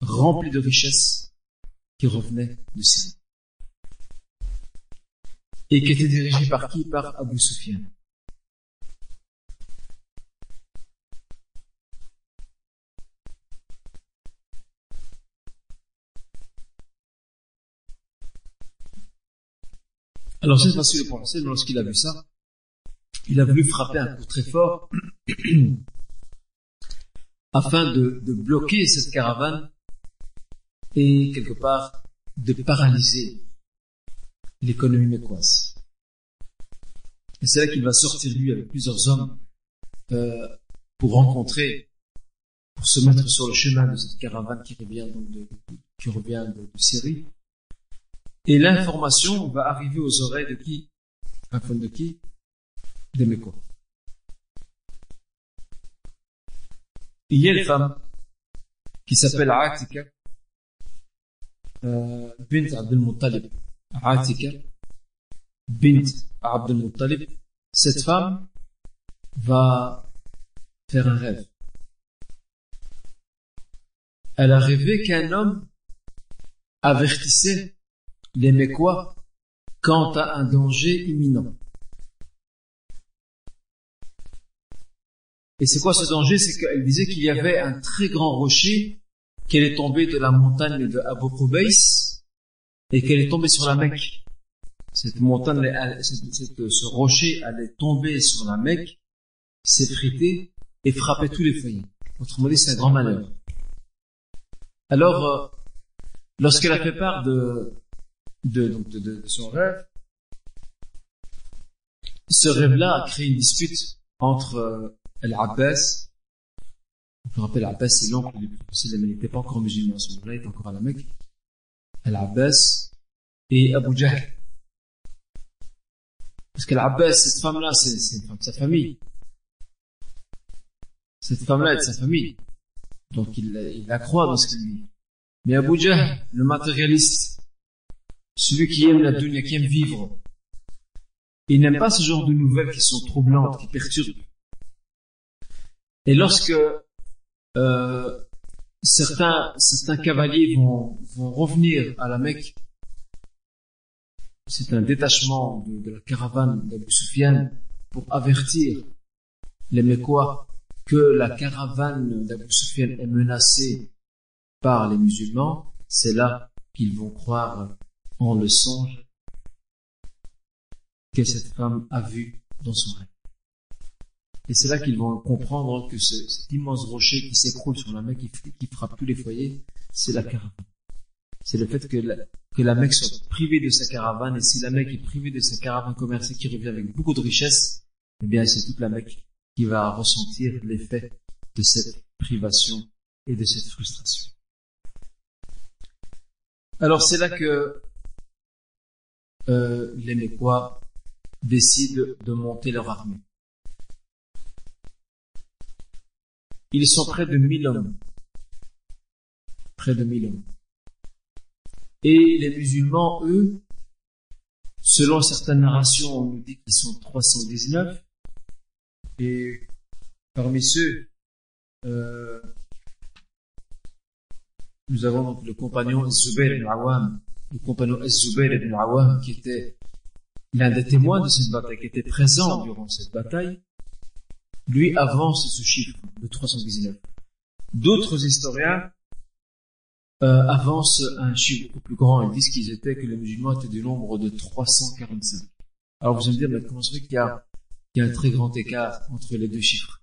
remplie de richesses qui revenait de Syrie. Et qui était dirigée par qui? Par Abu Soufyan. Alors c'est facile de penser, mais lorsqu'il a vu ça, il a voulu frapper un coup très fort afin de bloquer cette caravane et quelque part de paralyser l'économie mécoise. Et c'est là qu'il va sortir lui avec plusieurs hommes pour se mettre sur le chemin de cette caravane qui revient donc de Syrie. Et l'information va arriver aux oreilles de qui? Enfin de qui? Des Mécois. Il y a une femme qui s'appelle Atika Bint Abd al-Muttalib. Atika Bint Abd al-Muttalib. Cette femme va faire un rêve. Elle a rêvé qu'un homme avertissait les Mécois quant à un danger imminent. Et c'est quoi ce danger? C'est qu'elle disait qu'il y avait un très grand rocher, qu'elle est tombée de la montagne de Abu Qubays et qu'elle est tombée sur la Mecque. Cette montagne, ce rocher allait tomber sur la Mecque, s'effriter et frapper tous les foyers. Autrement dit, c'est un grand malheur. Alors, lorsqu'elle a fait part de son rêve, ce rêve-là a créé une dispute entre Al-Abbas. Je rappelle, Al-Abbas c'est l'oncle du prophète, mais il n'était pas encore musulman à ce moment-là, il était encore à la Mecque. Al-Abbas et Abu Jahl. Parce qu'Al-Abbas, cette femme-là, c'est une femme de sa famille. Cette femme-là est de sa famille. Donc il la croit dans ce qu'il dit. Mais Abu Jahl, le matérialiste, celui qui aime la dunya, qui aime vivre, il n'aime pas ce genre de nouvelles qui sont troublantes, qui perturbent. Et lorsque certains cavaliers vont revenir à la Mecque, c'est un détachement de la caravane d'Abu Soufyan pour avertir les Mécois que la caravane d'Abu Soufyan est menacée par les musulmans, c'est là qu'ils vont croire en le songe que cette femme a vu dans son rêve. Et c'est là qu'ils vont comprendre que cet immense rocher qui s'écroule sur la Mecque, qui frappe tous les foyers, c'est la caravane. C'est le fait que la Mecque soit privée de sa caravane, et si la Mecque est privée de sa caravane commerciale qui revient avec beaucoup de richesses, eh bien c'est toute la Mecque qui va ressentir l'effet de cette privation et de cette frustration. Alors c'est là que les Mécois décident de monter leur armée. Ils sont près de 1000 hommes. Près de 1000 hommes. Et les musulmans, eux, selon certaines narrations, on nous dit qu'ils sont 319. Et parmi ceux, nous avons donc le compagnon Az-Zubayr ibn Al-Awan. Le compagnon Az-Zubayr ibn Al-Awan, qui était l'un des témoins de cette bataille, qui était présent durant cette bataille, lui avance ce chiffre de 319. D'autres historiens avancent un chiffre beaucoup plus grand. Ils disent que les musulmans étaient du nombre de 345. Alors vous allez me dire, mais comment ça fait qu'il y a un très grand écart entre les deux chiffres?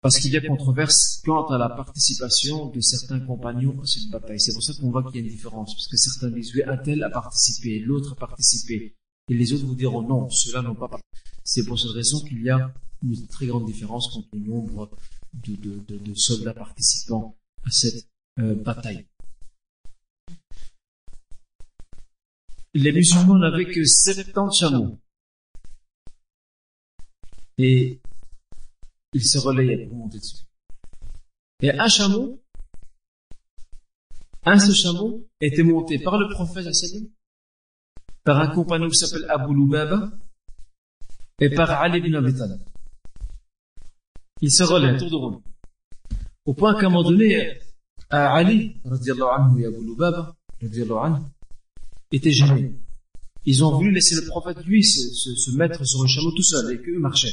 Parce qu'il y a controverse quant à la participation de certains compagnons à cette bataille. C'est pour ça qu'on voit qu'il y a une différence, parce que certains disent, oui, un tel a participé, l'autre a participé, et les autres vous diront non, ceux-là n'ont pas participé. C'est pour cette raison qu'il y a une très grande différence quant au nombre de soldats participants à cette bataille. Les musulmans n'avaient que 70 chameaux. Et il se relayait pour monter dessus. Et un seul chameau était monté par le prophète par un compagnon qui s'appelle Abou Loubaba et par Ali ibn Abi Talib. Ils se relaient tour de rôle. Au point qu'à un moment donné, Ali, radiallahu anhu, et Abu Loubaba, radiallahu anhu, étaient gênés. Ils ont voulu laisser le prophète, lui, se mettre sur un chameau tout seul et qu'eux marchaient.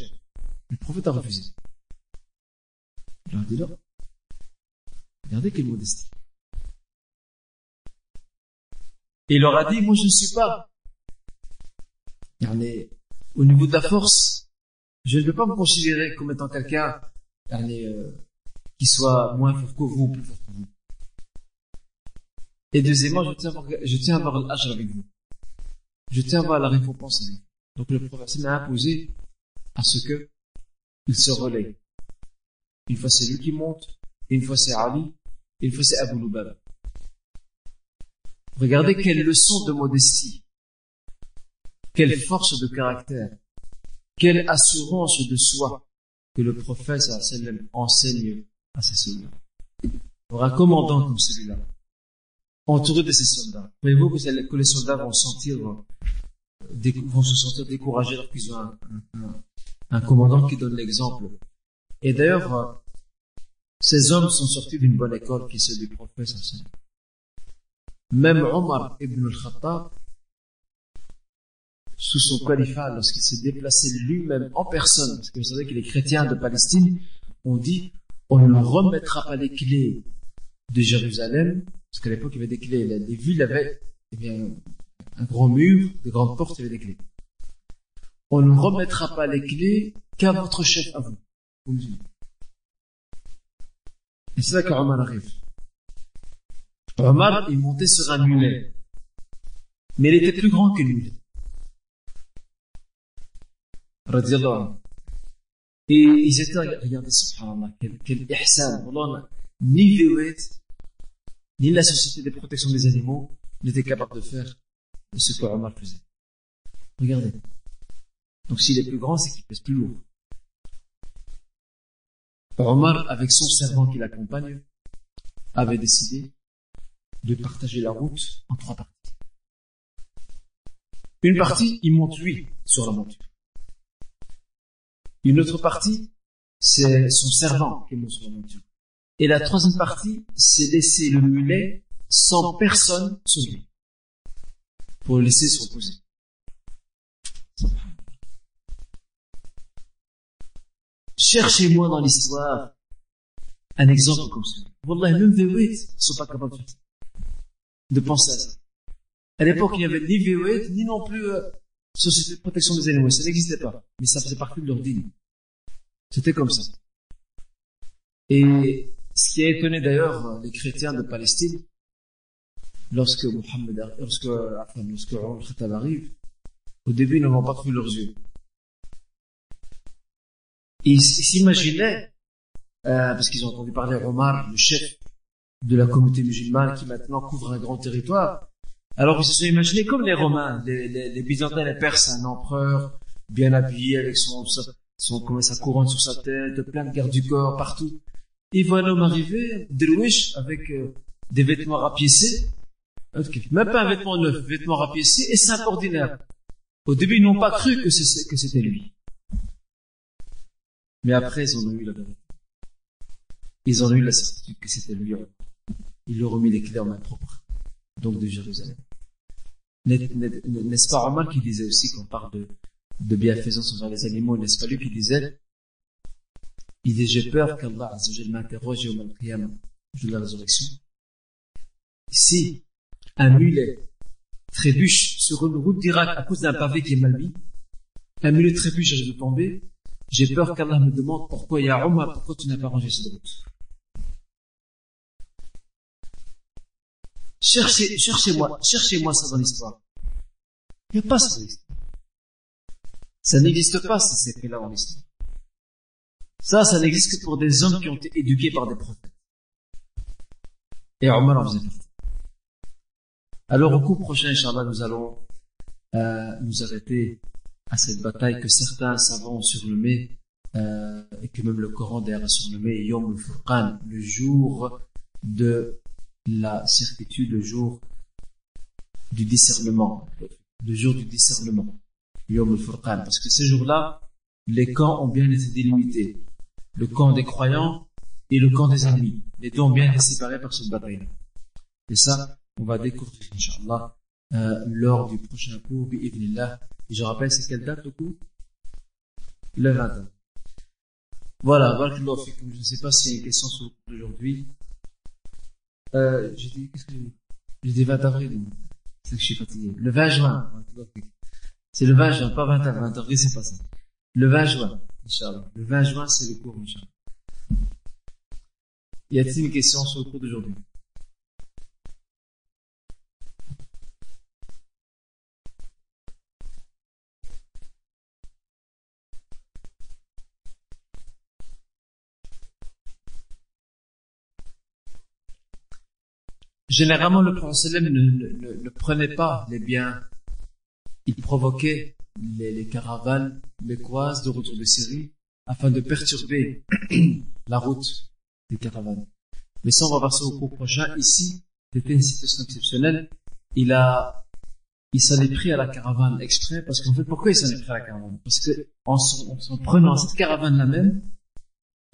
Le prophète a refusé. Il leur dit là, regardez quelle modestie. Et il leur a dit, moi je ne suis pas. Au niveau de la force, je ne peux pas me considérer comme étant quelqu'un qui soit moins fort que vous ou plus fort que vous. Et deuxièmement, je tiens à avoir l'âge avec vous. Je tiens à avoir la récompense avec vous. Donc le prophète m'a imposé à ce que il se relaie. Une fois c'est lui qui monte, une fois c'est Ali, une fois c'est Abou Loubaba. Regardez quelle leçon de modestie, quelle force de caractère, quelle assurance de soi que le prophète enseigne à ses soldats. Pour un commandant comme celui-là, entouré de ses soldats, croyez-vous que les soldats vont se sentir découragés alors qu'ils ont un commandant qui donne l'exemple? Et d'ailleurs, ces hommes sont sortis d'une bonne école qui est celle du prophète. Même Omar ibn al-Khattab, sous son califat, lorsqu'il s'est déplacé lui-même en personne, parce que vous savez que les chrétiens de Palestine ont dit, on ne remettra pas les clés de Jérusalem, parce qu'à l'époque il y avait des clés, les villes avaient un grand mur, de grandes portes, il y avait des clés. On ne remettra pas les clés qu'à votre chef, à vous. Et c'est là qu'Omar arrive. Omar, il montait sur un mulet, mais il était plus grand que lui. Et ils étaient, regardez, subhanallah, quel ihsan. Ni Vewet, ni la Société de protection des animaux n'étaient capables de faire ce que Omar faisait. Regardez. Donc s'il est plus grand, c'est qu'il pèse plus lourd. Omar, avec son servant qui l'accompagne, avait décidé de partager la route en trois parties. Une partie, il monte lui sur la monture. Une autre partie, c'est son servant qui monte sur la monture. Et la troisième partie, c'est laisser le mulet sans personne sur lui, pour le laisser se reposer. Cherchez-moi dans l'histoire un exemple comme ça. Wallah, même les Vewet ne sont pas capables de faire ça, de penser à ça. À l'époque, il n'y avait ni Vewet, ni non plus Société de protection des animaux. Ça n'existait pas, mais ça faisait partie de leur digne. C'était comme ça. Et ce qui a étonné d'ailleurs les chrétiens de Palestine, lorsque Omar al-Khattab arrive, au début, ils n'ont pas cru leurs yeux. Ils s'imaginaient, parce qu'ils ont entendu parler Omar, le chef de la communauté musulmane qui maintenant couvre un grand territoire. Alors ils se sont imaginés comme les Romains, les Byzantins, les Perses, un empereur bien habillé avec sa couronne sur sa tête, plein de gardes du corps partout. Et voilà l'homme arrivé, Derwish, avec des vêtements rapiécés, même pas un vêtement neuf, vêtements rapiécés et simple ordinaire. Au début, ils n'ont pas cru que c'était lui. Mais après, ils en ont eu la vérité. Ils en ont eu la certitude que c'était lui. Il leur a remis les clés en main propre, donc de Jérusalem. N'est-ce pas Omar qui disait aussi, qu'on parle de bienfaisance envers les animaux, n'est-ce pas lui qui disait, j'ai peur qu'Allah Azzawajal m'interroge au Al-Qiyamah, au jour de la résurrection. Si un mulet trébuche sur une route d'Irak à cause d'un pavé qui est mal mis, un mulet trébuche et je veux tomber, j'ai peur qu'Allah me demande pourquoi ya Omar, pourquoi tu n'as pas rangé cette route. Cherchez-moi ça dans l'histoire. Il n'y a pas ça dans l'histoire. Ça n'existe pas, ces faits-là dans l'histoire. Ça n'existe que pour des hommes qui ont été éduqués par des prophètes. Et Omar en faisait partie. Alors, au cours prochain, Inch'Allah, nous allons nous arrêter à cette bataille que certains savants ont surnommée, et que même le Coran d'ailleurs a surnommée Yom al-Furqan, le jour de la certitude, le jour du discernement. le jour du discernement, Yom al-Furqan, parce que ce jour-là, les camps ont bien été délimités, le camp des croyants et le camp des ennemis, les deux ont bien été séparés par cette bataille. Et ça, on va découvrir, Inch'Allah, lors du prochain cours, bi'idhnillah. Et je rappelle, c'est quelle date le cours? Le 20. Voilà, je ne sais pas s'il y a une question sur le cours d'aujourd'hui. J'ai dit, qu'est-ce que j'ai dit? J'ai dit 20 avril, c'est que je suis fatigué. Le 20 juin, c'est le 20 juin, pas 20 avril, 20 avril, c'est pas ça. Le 20 juin, Inch'Allah. Le 20 juin, c'est le cours, Inch'Allah. Y a-t-il une question sur le cours d'aujourd'hui? Généralement, le prophète ne prenait pas les biens. Il provoquait les caravanes bécquoises de retour de Syrie afin de perturber la route des caravanes. Mais ça, on va passer au cours prochain. Ici, c'était une situation exceptionnelle. Il s'en est pris à la caravane exprès parce qu'en fait, pourquoi il s'en est pris à la caravane? Parce que en prenant cette caravane-là même,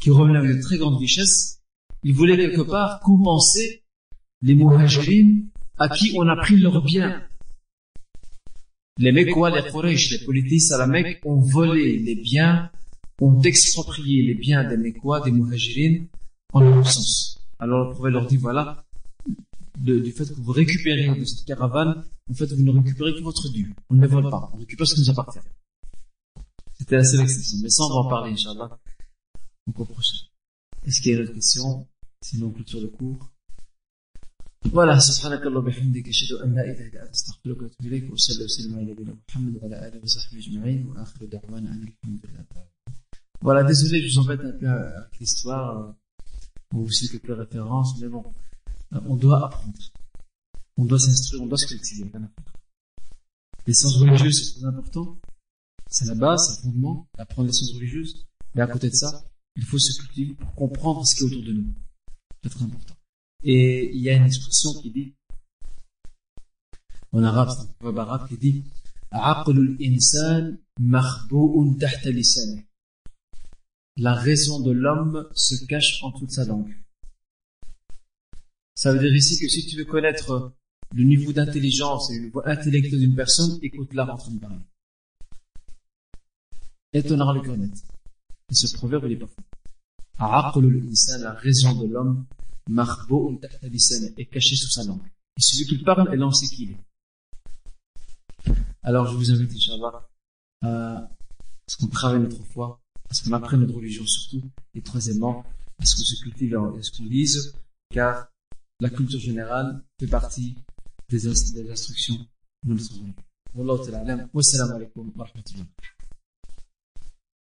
qui revenait avec de très grandes richesses, il voulait quelque part compenser les Muhajirines à qui on a pris leurs biens. Les Mecquois, les Quraysh, les politistes à la Mecque ont volé les biens, ont exproprié les biens des Mecquois, des Muhajirines en leur absence. Alors le prophète leur dit, voilà, du fait que vous récupérez de cette caravane, en fait vous ne récupérez que votre dû. On ne les vole pas, on récupère ce qui nous appartient. C'était la seule exception, mais ça on va en parler, Inch'Allah, au cours prochain. Est-ce qu'il y a d'autres questions? Sinon, clôture de cours. Voilà, سبحانك اللهم وبحمدك أشهد أن لا إله إلا أنت أستغفرك وأتوب إليك وصلى وسلم على نبينا محمد وعلى آله وصحبه أجمعين وآخر دعوانا أن الحمد لله. Voilà, désolé, je vous embête un peu avec l'histoire, vous savez quelques références, mais bon, on doit apprendre, on doit s'instruire, on doit se cultiver. Les sciences religieuses, c'est très important, c'est la base, c'est le fondement, apprendre les sciences religieuses, mais à côté de ça, il faut se cultiver pour comprendre ce qui est autour de nous. C'est très important. Et il y a une expression qui dit, en arabe, c'est un proverbe arabe qui dit, عَقْلُ الْإِنسَانِ مَخْبُوءٌ تَحْتَ لِسَانِهِ. La raison de l'homme se cache en toute sa langue. Ça veut dire ici que si tu veux connaître le niveau d'intelligence et le niveau intellectuel d'une personne, écoute-la en train de parler. Et tu en auras le connaître. Et ce proverbe, il est pas faux. عَقْلُ الْإِنسَانِ, la raison de l'homme, Marbo est caché sous sa langue. Il suffit qu'il parle et là on sait qui il est. Alors je vous invite, Inch'Allah, à ce qu'on travaille notre foi, à ce qu'on apprenne notre religion surtout, et troisièmement, à ce qu'on se cultive et à ce qu'on lise, car la culture générale fait partie des instructions de notre religion. Wallahu ta'ala a'lam. Wassalamu alaikum wa rahmatullah.